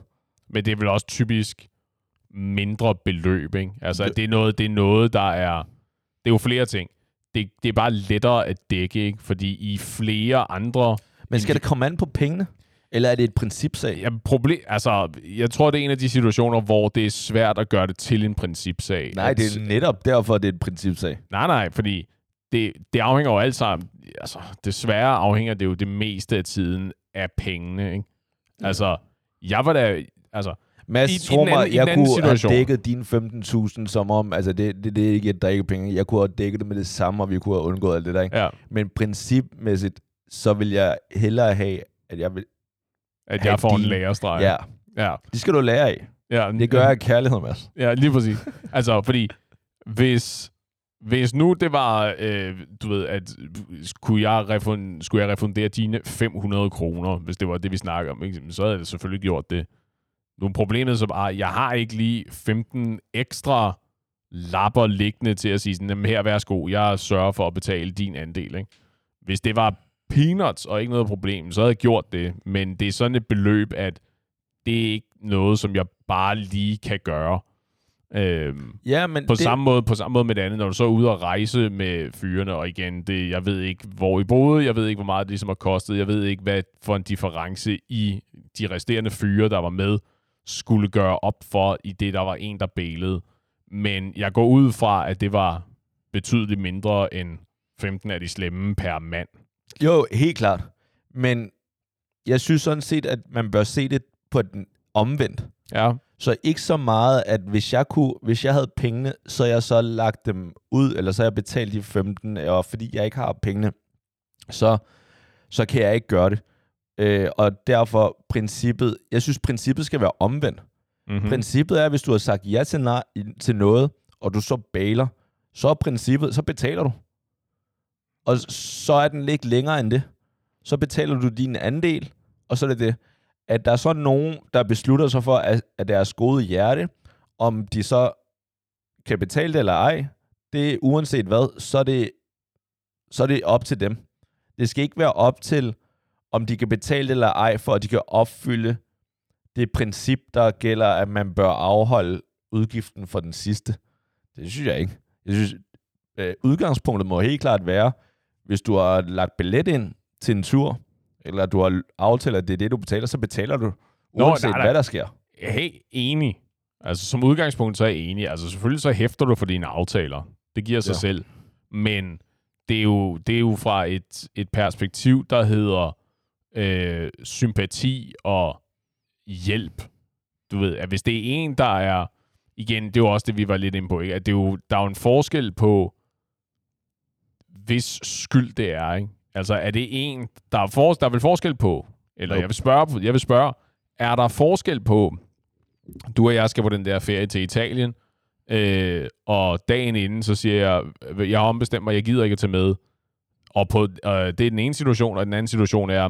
Men det er vel også typisk mindre beløb, ikke? Altså, det, det, er, noget, det er noget, der er... Det er jo flere ting. Det, det er bare lettere at dække, ikke? Fordi i flere andre... Men skal det komme an på pengene? Eller er det et principsag? Ja, problem, altså, jeg tror, det er en af de situationer, hvor det er svært at gøre det til en principsag. Nej, at, det er netop derfor, det er en principsag. Nej, nej, fordi det, det afhænger jo alt sammen. Altså, desværre afhænger det jo det meste af tiden af pengene, ikke? Altså, jeg var da... Altså, Mads, i, tro i mig, anden, jeg kunne situation. Have dækket dine femten tusind som om... Altså, det, det, det er ikke et drikkepenge. Jeg kunne have dækket det med det samme, og vi kunne have undgået alt det der, ikke? Ja. Men principmæssigt, så vil jeg hellere have, at jeg vil... At jeg får en lærestreg. Ja. ja. Det skal du lære af. Ja. Det gør jeg af kærlighed, Mads. Ja, lige præcis. Altså, fordi hvis, hvis nu det var, øh, du ved, at skulle jeg, refund, skulle jeg refundere dine fem hundrede kroner, hvis det var det, vi snakker om, ikke? Så havde jeg selvfølgelig gjort det. Nu er problemet så bare, at jeg har ikke lige femten ekstra lapper liggende til at sige sådan, her, værsgo, jeg sørger for at betale din andel, ikke? Hvis det var peanuts og ikke noget problem, så havde jeg gjort det, men det er sådan et beløb, at det er ikke noget, som jeg bare lige kan gøre. Øhm, ja, men på, det... samme måde, på samme måde med det andet, når du så er ude og rejse med fyrene, og igen, det, jeg ved ikke, hvor I boede, jeg ved ikke, hvor meget det ligesom har kostet, jeg ved ikke, hvad for en difference i de resterende fyre, der var med, skulle gøre op for i det, der var en, der bælede. Men jeg går ud fra, at det var betydeligt mindre end femten af de slemme per mand. Jo, helt klart. Men jeg synes sådan set, at man bør se det på den omvendt. Ja. Så ikke så meget, at hvis jeg kunne, hvis jeg havde pengene, så jeg så lagt dem ud, eller så jeg betalt de femten, og fordi jeg ikke har pengene, så, så kan jeg ikke gøre det. Øh, og derfor princippet, jeg synes princippet skal være omvendt. Mm-hmm. Princippet er, at hvis du har sagt ja til, nej, til noget, og du så bailer, så er princippet, så betaler du. Og så er den ikke længere end det. Så betaler du din andel, og så er det det, at der er så nogen, der beslutter sig for, at, at deres gode hjerte, om de så kan betale det eller ej, det er uanset hvad, så er det, så er det op til dem. Det skal ikke være op til, om de kan betale det eller ej, for at de kan opfylde det princip, der gælder, at man bør afholde udgiften for den sidste. Det synes jeg ikke. Jeg synes, øh, udgangspunktet må helt klart være, hvis du har lagt billet ind til en tur, eller du har aftalt, at det er det, du betaler, så betaler du, uanset Nå, nej, nej. hvad der sker. Jeg er helt enig. Altså, som udgangspunkt, så er jeg enig. Altså, selvfølgelig så hæfter du for dine aftaler. Det giver sig ja. selv. Men det er jo, det er jo fra et, et perspektiv, der hedder øh, sympati og hjælp. Du ved, at hvis det er en, der er... Igen, det er jo også det, vi var lidt inde på, ikke? At det er jo, der er jo en forskel på, hvis skyld det er, ikke? Altså, er det en... Der er, for, der er vel forskel på... Eller jeg vil spørge, jeg vil spørge, er der forskel på... Du og jeg skal på den der ferie til Italien, øh, og dagen inden, så siger jeg, jeg har ombestemt mig, jeg gider ikke at tage med. Og på, øh, det er den ene situation, og den anden situation er,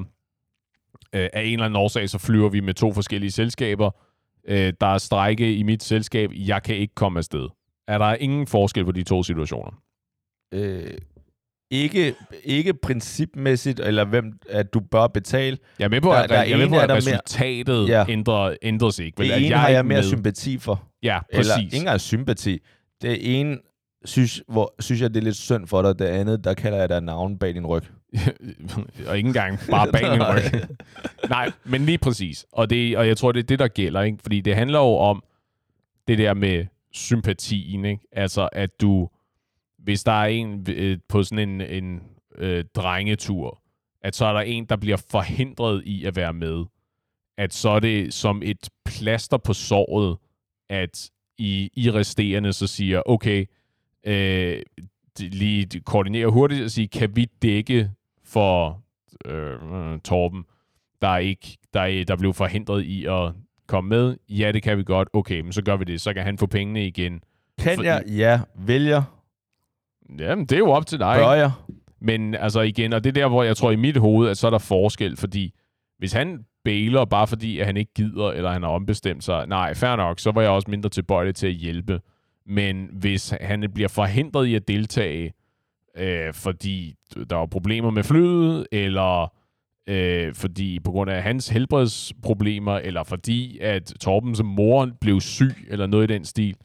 øh, af en eller anden årsag, så flyver vi med to forskellige selskaber. Øh, der er strejke i mit selskab, jeg kan ikke komme afsted. Er der ingen forskel på de to situationer? Øh, ikke, ikke principmæssigt, eller hvem at du bør betale. Jeg er med på, der, at, der, jeg er med på, at er resultatet mere, ja. ændrer, ændres ikke. Vel, det ene jeg har jeg mere med. sympati for. Ja, præcis. Eller ingen har sympati. Det ene synes, hvor, synes jeg, det er lidt synd for dig. Det andet, der kalder jeg dig navn bag din ryg. Og ikke engang bare bag din ryg. Nej, men lige præcis. Og, det, og jeg tror, det er det, der gælder. Ikke? Fordi det handler jo om det der med sympatien. Ikke? Altså, at du... Hvis der er en øh, på sådan en, en øh, drengetur, at så er der en, der bliver forhindret i at være med, at så er det som et plaster på såret, at I, I resterende så siger, okay, øh, lige koordinere hurtigt og sige, kan vi dække for øh, Torben, der, ikke, der, der blev forhindret i at komme med? Ja, det kan vi godt. Okay, men så gør vi det. Så kan han få pengene igen. Kan Fordi... jeg? Ja. Vælger? Jamen, det er jo op til dig. Bør jeg? Men altså igen, og det er der, hvor jeg tror i mit hoved, at så er der forskel, fordi hvis han bailer bare fordi, at han ikke gider, eller han har ombestemt sig, nej, fair nok, så var jeg også mindre tilbøjelig til at hjælpe. Men hvis han bliver forhindret i at deltage, øh, fordi der var problemer med flyet, eller øh, fordi på grund af hans helbredsproblemer, eller fordi at Torben som mor blev syg, eller noget i den stil,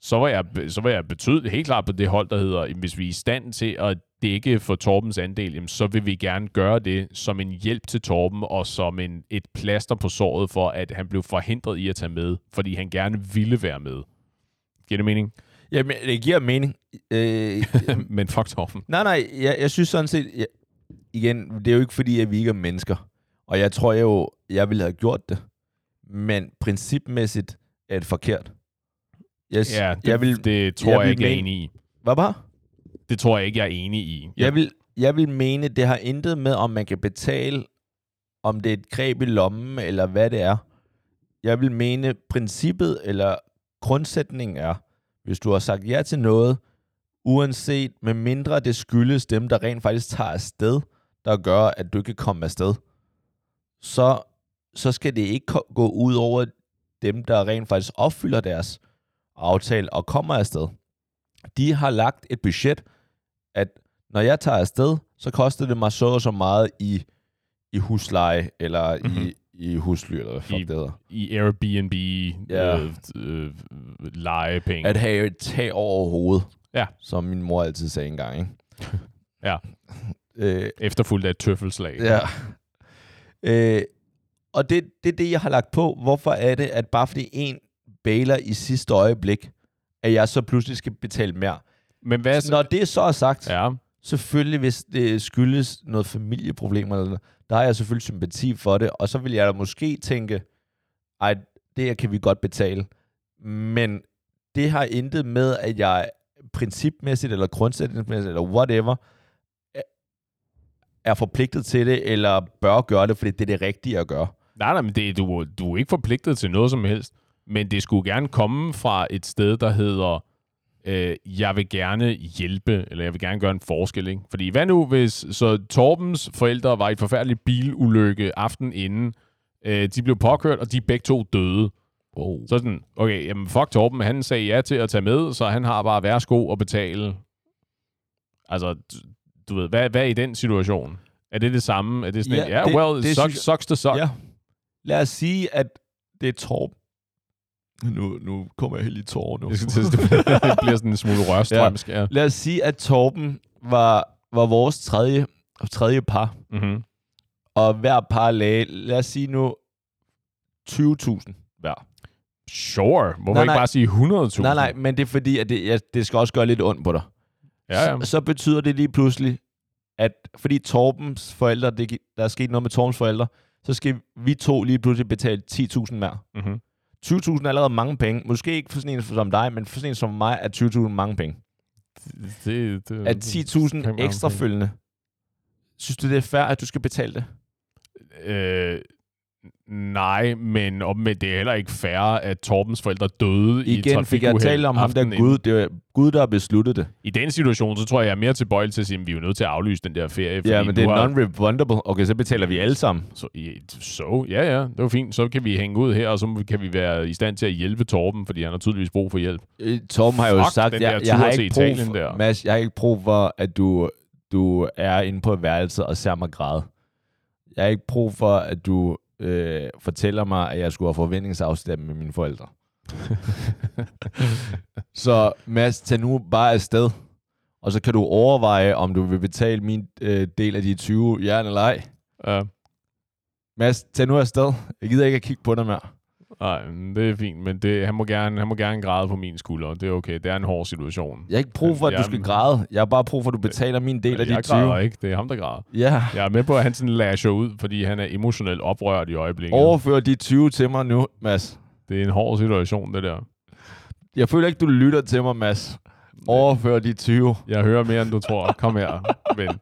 så var jeg, så var jeg betydeligt helt klart på det hold, der hedder, hvis vi er i stand til at dække for Torbens andel, jamen, så vil vi gerne gøre det som en hjælp til Torben, og som en, et plaster på såret for, at han blev forhindret i at tage med, fordi han gerne ville være med. Giver det mening? Jamen, det giver mening. Øh, Men fuck Torben. Nej, nej, jeg, jeg synes sådan set, jeg, igen, det er jo ikke fordi, at vi ikke er mennesker, og jeg tror jeg jo, jeg ville have gjort det. Men principmæssigt er det forkert. Yes. Ja, det, jeg vil, det tror jeg, jeg ikke, jeg er enig i. Hvad bare? Det tror jeg ikke, jeg er enig i. Ja. Jeg, vil, jeg vil mene, det har intet med, om man kan betale, om det er et greb i lommen, eller hvad det er. Jeg vil mene, princippet eller grundsætningen er, hvis du har sagt ja til noget, uanset med mindre det skyldes dem, der rent faktisk tager afsted, der gør, at du ikke kan komme afsted, så, så skal det ikke gå ud over dem, der rent faktisk opfylder deres aftale og kommer afsted. De har lagt et budget, at når jeg tager afsted, så koster det mig så og så meget i, i husleje, eller mm-hmm. i, i husly, eller hvad fuck I, det hedder. I Airbnb, ja. øh, øh, lejepenge. At have et tag over hovedet, ja. Som min mor altid sagde engang. Ikke? ja. Øh, Efterfulgt af et tøffelslag. Ja. Øh, og det er det, det, jeg har lagt på. Hvorfor er det, at bare fordi en bailer i sidste øjeblik, at jeg så pludselig skal betale mere. Men hvad så? Når det så er sagt, ja. Selvfølgelig hvis det skyldes noget familieproblemer, eller noget, der har jeg selvfølgelig sympati for det, og så vil jeg da måske tænke, ej, det her kan vi godt betale. Men det har intet med, at jeg principmæssigt, eller grundsætningsmæssigt, eller whatever, er forpligtet til det, eller bør gøre det, fordi det er det rigtige at gøre. Nej, nej, men det, du, du er ikke forpligtet til noget som helst. Men det skulle gerne komme fra et sted, der hedder, øh, jeg vil gerne hjælpe, eller jeg vil gerne gøre en forskel. Ikke? Fordi hvad nu, hvis så Torbens forældre var i et forfærdeligt bilulykke aften inden, øh, de blev påkørt, og de begge to døde. Wow. Så sådan, okay, jamen fuck Torben, han sagde ja til at tage med, så han har bare værsgo at betale. Altså, du ved, hvad, hvad er i den situation? Er det det samme? Er det sådan ja, en, yeah, det, well, det sucks, sucks to suck. Ja. Lad os sige, at Det er et torp. Nu, nu kommer jeg helt i tårer nu. Det bliver sådan en smule rørstrømsk. Ja. Lad os sige, at Torben var, var vores tredje, tredje par. Mm-hmm. Og hver par lagde, lad os sige nu, tyve tusind hver. Sure. Hvorfor nej, ikke nej. bare sige hundrede tusind? Nej, nej, men det er fordi, at det, ja, det skal også gøre lidt ondt på dig. Ja, ja. Så, så betyder det lige pludselig, at fordi Torbens forældre, det, der er sket noget med Torbens forældre, så skal vi to lige pludselig betale ti tusind mere. Mhm. tyve tusind er allerede mange penge. Måske ikke for sådan en som dig, men for sådan en som mig er tyve tusind mange penge. Det, det, det, er ti tusind ekstra følgende? Synes du, det er fair, at du skal betale det? Øh, nej, men omvendt, det er heller ikke fair, at Torbens forældre døde igen, i trafikuheld. Igen fik jeg talt om ham, der Gud, det er Gud, der har besluttet det. I den situation, så tror jeg, jeg er mere tilbøjelig til at sige, at vi er nødt til at aflyse den der ferie. Ja, men det er har... non-refundable. Okay, så betaler vi alle sammen. Så, så, ja, ja, det var fint. Så kan vi hænge ud her, og så kan vi være i stand til at hjælpe Torben, fordi han har tydeligvis brug for hjælp. Øh, Torben har jo Fuck, sagt, jeg, jeg har ikke brug for, der. Mads, jeg har ikke brug for, at du, du er inde på et værelse og ser mig græde. Jeg har ikke brug for, at du... Øh, fortæller mig, at jeg skulle have forventningsafstemning med mine forældre. Så Mads, tag nu bare afsted, og så kan du overveje, om du vil betale min øh, del af de tyve, ja eller ej. Ja. Mads, tag nu afsted. Jeg gider ikke at kigge på dig mere. Nej, det er fint, men det, han, må gerne, han må gerne græde på min skulder. Det er okay, det er en hård situation. Jeg har ikke brug for, at jeg, du skal græde. Jeg har bare brug for, at du betaler min del af dit tyve. Jeg græder ikke, det er ham, der græder. Ja. Jeg er med på, at han sådan lasher ud, fordi han er emotionelt oprørt i øjeblikket. Overfør de tyve til mig nu, Mads. Det er en hård situation, det der. Jeg føler ikke, du lytter til mig, Mads. Overfør de tyve. Jeg hører mere, end du tror. Kom her, ven.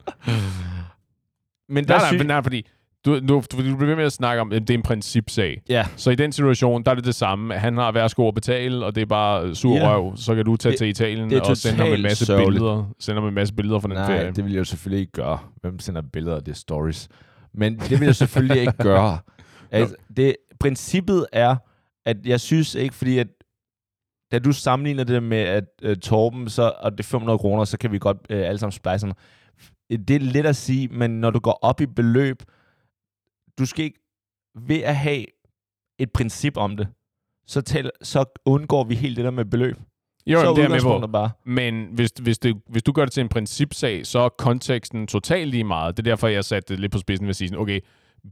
Men der er syg... Nej, fordi... Du, du, du bliver ved med at snakke om, at det er en principsag. Yeah. Så i den situation, der er det det samme. Han har værsgo at betale, og det er bare sur yeah. røv. Så kan du tage det, til Italien og sende ham en masse sørgeligt. billeder. Sende ham en masse billeder fra den Nej, ferie. Nej, det vil jeg jo selvfølgelig ikke gøre. Hvem sender billeder? Det er stories. Men det vil jeg selvfølgelig ikke gøre. Altså, det, princippet er, at jeg synes ikke, fordi at da du sammenligner det med, at uh, Torben, så, og det er fem hundrede kroner, så kan vi godt uh, alle sammen splice. Det er let at sige, men når du går op i beløb, du skal ikke ved at have et princip om det, så, tæl, så undgår vi helt det der med beløb. Jo, så det er med på. Bare. Men hvis, hvis, det, hvis du gør det til en principsag, så er konteksten totalt lige meget. Det er derfor, jeg satte det lidt på spidsen ved at sige, okay,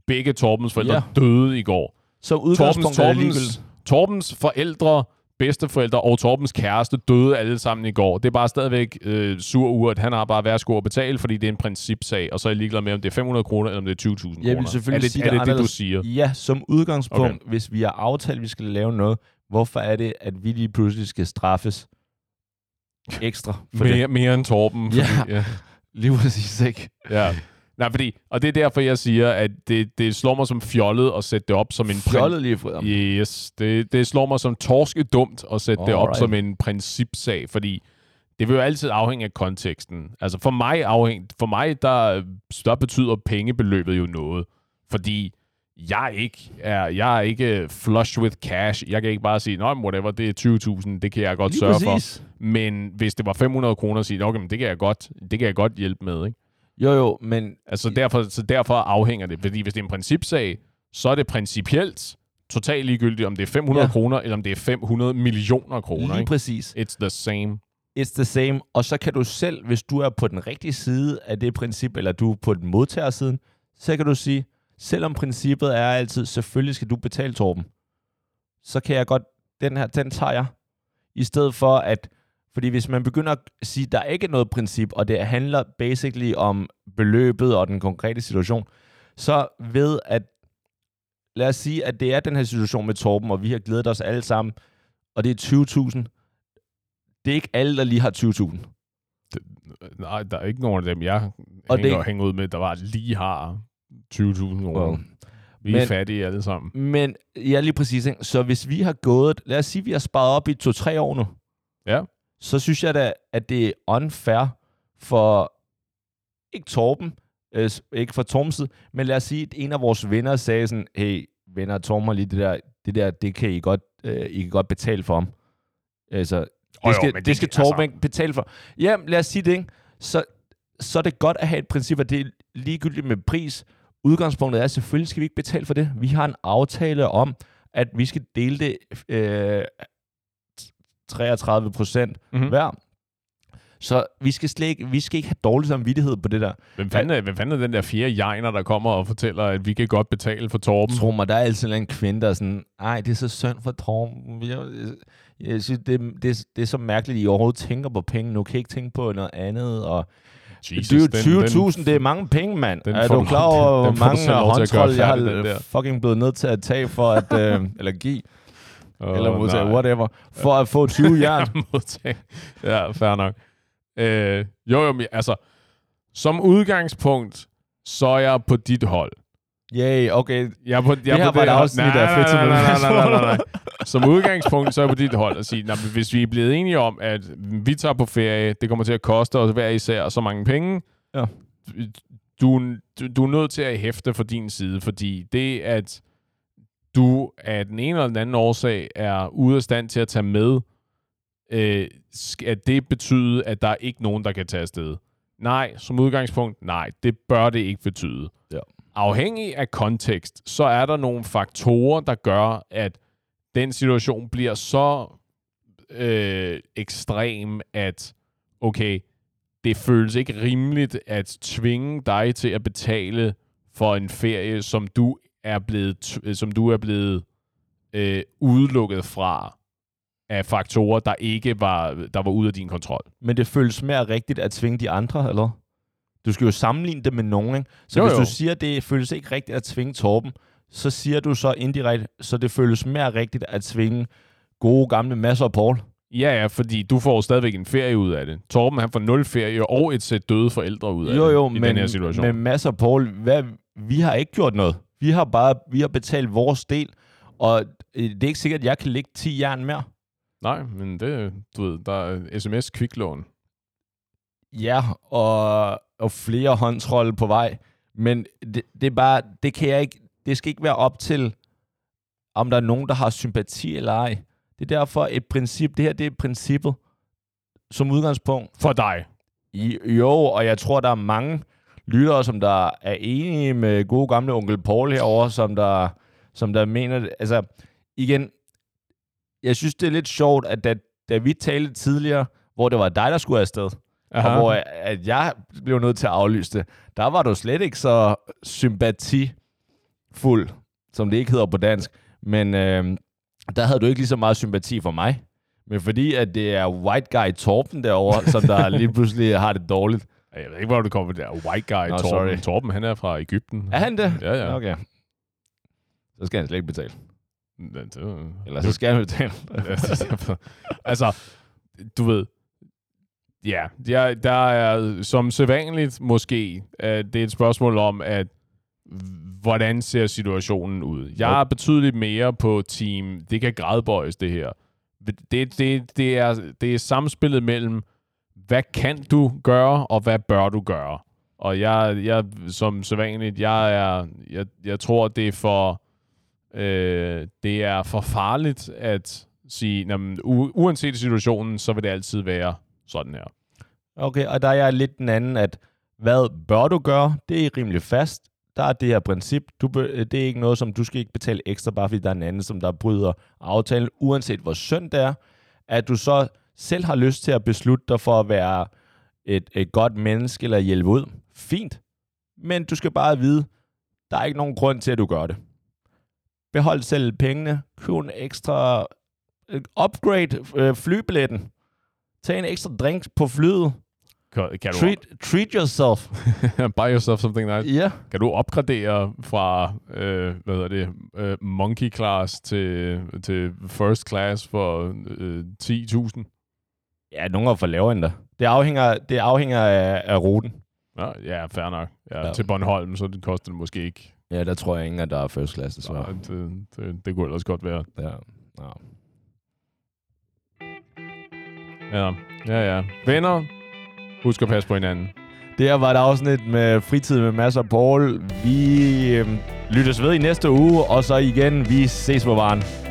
begge Torbens forældre ja. døde i går. Så udgangspunktet er alligevel. Torbens forældre, bedsteforældre og Torbens kæreste døde alle sammen i går. Det er bare stadigvæk øh, sur uret. Han har bare værsgo at betale, fordi det er en principsag, og så er jeg ligeglad med, om det er fem hundrede kroner, eller om det er tyve tusind kroner. Jeg vil selvfølgelig er det, sige er det, det, det, du siger? Ja, som udgangspunkt, okay. Hvis vi har aftalt, at vi skal lave noget, hvorfor er det, at vi lige pludselig skal straffes ekstra? For mere, det? mere end Torben. Fordi, ja, ja, lige præcis ikke. Ja. Nej, fordi, og det er derfor, jeg siger, at det, det slår mig som fjollet at sætte det op som en... Fjollet lige for dem. Yes, det, det slår mig som torskedumt at sætte All det op right. som en principsag, fordi det vil jo altid afhænge af konteksten. Altså for mig, afhæng, for mig der, der betyder pengebeløbet jo noget, fordi jeg ikke er, jeg er ikke flush with cash. Jeg kan ikke bare sige, nej, whatever, det er tyve tusind, det kan jeg godt lige sørge præcis. for. Men hvis det var fem hundrede kroner, så siger okay, men det kan jeg godt, det kan jeg godt hjælpe med, ikke? Jo, jo, men... Altså, derfor, så derfor afhænger det. Fordi hvis det er en principsag, så er det principielt totalt ligegyldigt, om det er fem hundrede ja. kroner, eller om det er fem hundrede millioner kroner. Lige ikke? Præcis. It's the same. It's the same. Og så kan du selv, hvis du er på den rigtige side af det princip, eller du er på den modtagersiden, så kan du sige, selvom princippet er altid, selvfølgelig skal du betale, Torben, så kan jeg godt... Den her, den tager jeg. I stedet for at... Fordi hvis man begynder at sige, at der ikke er noget princip, og det handler basically om beløbet og den konkrete situation, så ved at, lad os sige, at det er den her situation med Torben, og vi har glædet os alle sammen, og det er tyve tusind. Det er ikke alle, der lige har tyve tusind. Det, nej, der er ikke nogen af dem, jeg og hænger, det, hænger ud med, der bare lige har tyve tusind kroner. Wow. Vi er men, fattige alle sammen. Men ja, lige præcis. Ikke? Så hvis vi har gået, lad os sige, at vi har sparet op i to-tre år nu. Ja. Så synes jeg da, at det er unfair for, ikke Torben, øh, ikke for Torms side, men lad os sige, at en af vores venner sagde sådan, hey, venner, Torben har lige det der, det der, det kan I godt, øh, I kan godt betale for ham. Altså, det oh, skal, jo, det det skal Torben ikke betale for. Jamen, lad os sige det, ikke? Så, så er det godt at have et princip, at det er ligegyldigt med pris. Udgangspunktet er, selvfølgelig skal vi ikke betale for det. Vi har en aftale om, at vi skal dele det øh, treogtredive procent mm-hmm. hver. Så vi skal, slet ikke, vi skal ikke have dårlig samvittighed på det der. Hvem fanden er, hvem fanden er den der fjerde jegner, der kommer og fortæller, at vi kan godt betale for Torben? Tro mig, der er altid en kvinde, der er sådan, ej, det er så synd for Torben. Jeg, jeg synes, det, det, det er så mærkeligt, at I overhovedet tænker på penge. Nu kan I ikke tænke på noget andet. Og Jesus, det er jo tyve tusind, det er mange penge, mand. Er du klar over, hvor mange håndtrol, jeg har fucking blevet nødt til at tage for at, øh, eller give? Oh, eller modtage, nej. Whatever. For at få tyve jern. Ja, fair nok. Øh, jo, jo, altså, som udgangspunkt, så er jeg på dit hold. Yay, okay. Jeg er på, jeg det her på var det afsnit af Fritid med Mads og Paul. Som udgangspunkt, så er jeg på dit hold og sige, hvis vi er blevet enige om, at vi tager på ferie, det kommer til at koste os hver især så mange penge, ja. du, du, du er nødt til at hæfte for din side, fordi det, at du af den ene eller den anden årsag er ude af stand til at tage med, Øh, skal det betyde, at der er ikke nogen, der kan tage afsted? Nej, som udgangspunkt, nej. Det bør det ikke betyde. Ja. Afhængig af kontekst, så er der nogle faktorer, der gør, at den situation bliver så øh, ekstrem, at okay, det føles ikke rimeligt at tvinge dig til at betale for en ferie, som du er blevet, som du er blevet øh, udelukket fra. Af faktorer, der ikke var, der var ude af din kontrol. Men det føles mere rigtigt at tvinge de andre, eller? Du skal jo sammenligne det med nogen, ikke? Så jo, hvis jo. Du siger, at det føles ikke rigtigt at tvinge Torben, så siger du så indirekte, så det føles mere rigtigt at tvinge gode gamle Mads og Paul. Ja, ja, fordi du får stadigvæk en ferie ud af det. Torben, han får nul ferie og et sæt døde forældre ud af jo, jo, det i men, den her situation. Men Mads og Paul, hvad, vi har ikke gjort noget. Vi har bare vi har betalt vores del, og det er ikke sikkert, at jeg kan lægge ti jern mere. Nej, men det, du ved, der er sms-kviklån. Ja, og, og flere håndtrolde på vej. Men det, det er bare, det kan jeg ikke, det skal ikke være op til, om der er nogen, der har sympati eller ej. Det er derfor et princip, det her det er princippet som udgangspunkt. For dig? I, jo, og jeg tror, der er mange lyttere, som der er enige med gode gamle onkel Paul herovre, som der, som der mener, altså igen... Jeg synes, det er lidt sjovt, at da, da vi talte tidligere, hvor det var dig, der skulle afsted, aha. og hvor jeg, at jeg blev nødt til at aflyse det, der var du slet ikke så sympatifuld, som det ikke hedder på dansk, men øh, der havde du ikke lige så meget sympati for mig. Men fordi at det er white guy Torben derovre, som der lige pludselig har det dårligt. Jeg ved ikke, hvor du kommer med det der white guy Nå, Torben. Sorry. Torben, han er fra Egypten. Er han det? Ja, ja. Okay. Så skal han slet ikke betale. Eller så skal jeg betale. Altså, du ved, ja, yeah, der er som sædvanligt måske, at det er et spørgsmål om, at hvordan ser situationen ud. Jeg er betydeligt mere på team, det kan gradbøjes det her. Det, det, det, er, det er samspillet mellem, hvad kan du gøre, og hvad bør du gøre. Og jeg, jeg som sædvanligt, jeg, er, jeg, jeg tror, det er for... Øh, det er for farligt at sige, jamen, u- uanset situationen, så vil det altid være sådan her. Okay, og der er jeg lidt den anden, at hvad bør du gøre? Det er rimelig fast. Der er det her princip. Du be- det er ikke noget, som du skal ikke betale ekstra, bare fordi der er en anden, som der bryder aftalen, uanset hvor synd det er, at du så selv har lyst til at beslutte dig for at være et, et godt menneske eller hjælpe ud. Fint. Men du skal bare vide, der er ikke nogen grund til, at du gør det. Behold selv pengene, køb en ekstra upgrade øh, flybilletten, tag en ekstra drink på flyet, treat, treat yourself. Buy yourself something nice. Yeah. Kan du opgradere fra øh, hvad hedder det, øh, monkey class til, til first class for øh, ti tusind? Ja, nogle er for lavere end der. Det afhænger, det afhænger af, af ruten. Ja, ja, fair nok. Ja, ja. Til Bornholm, så det koster det måske ikke. Ja, der tror jeg ikke, at der er first class, desværre. Nej, det, det, det kunne ellers godt være. Ja. Ja. Ja, ja, ja. Venner, husk at passe på hinanden. Det her var et afsnit med Fritid med Mads og Paul. Vi øh, lyttes ved i næste uge, og så igen, vi ses på varen.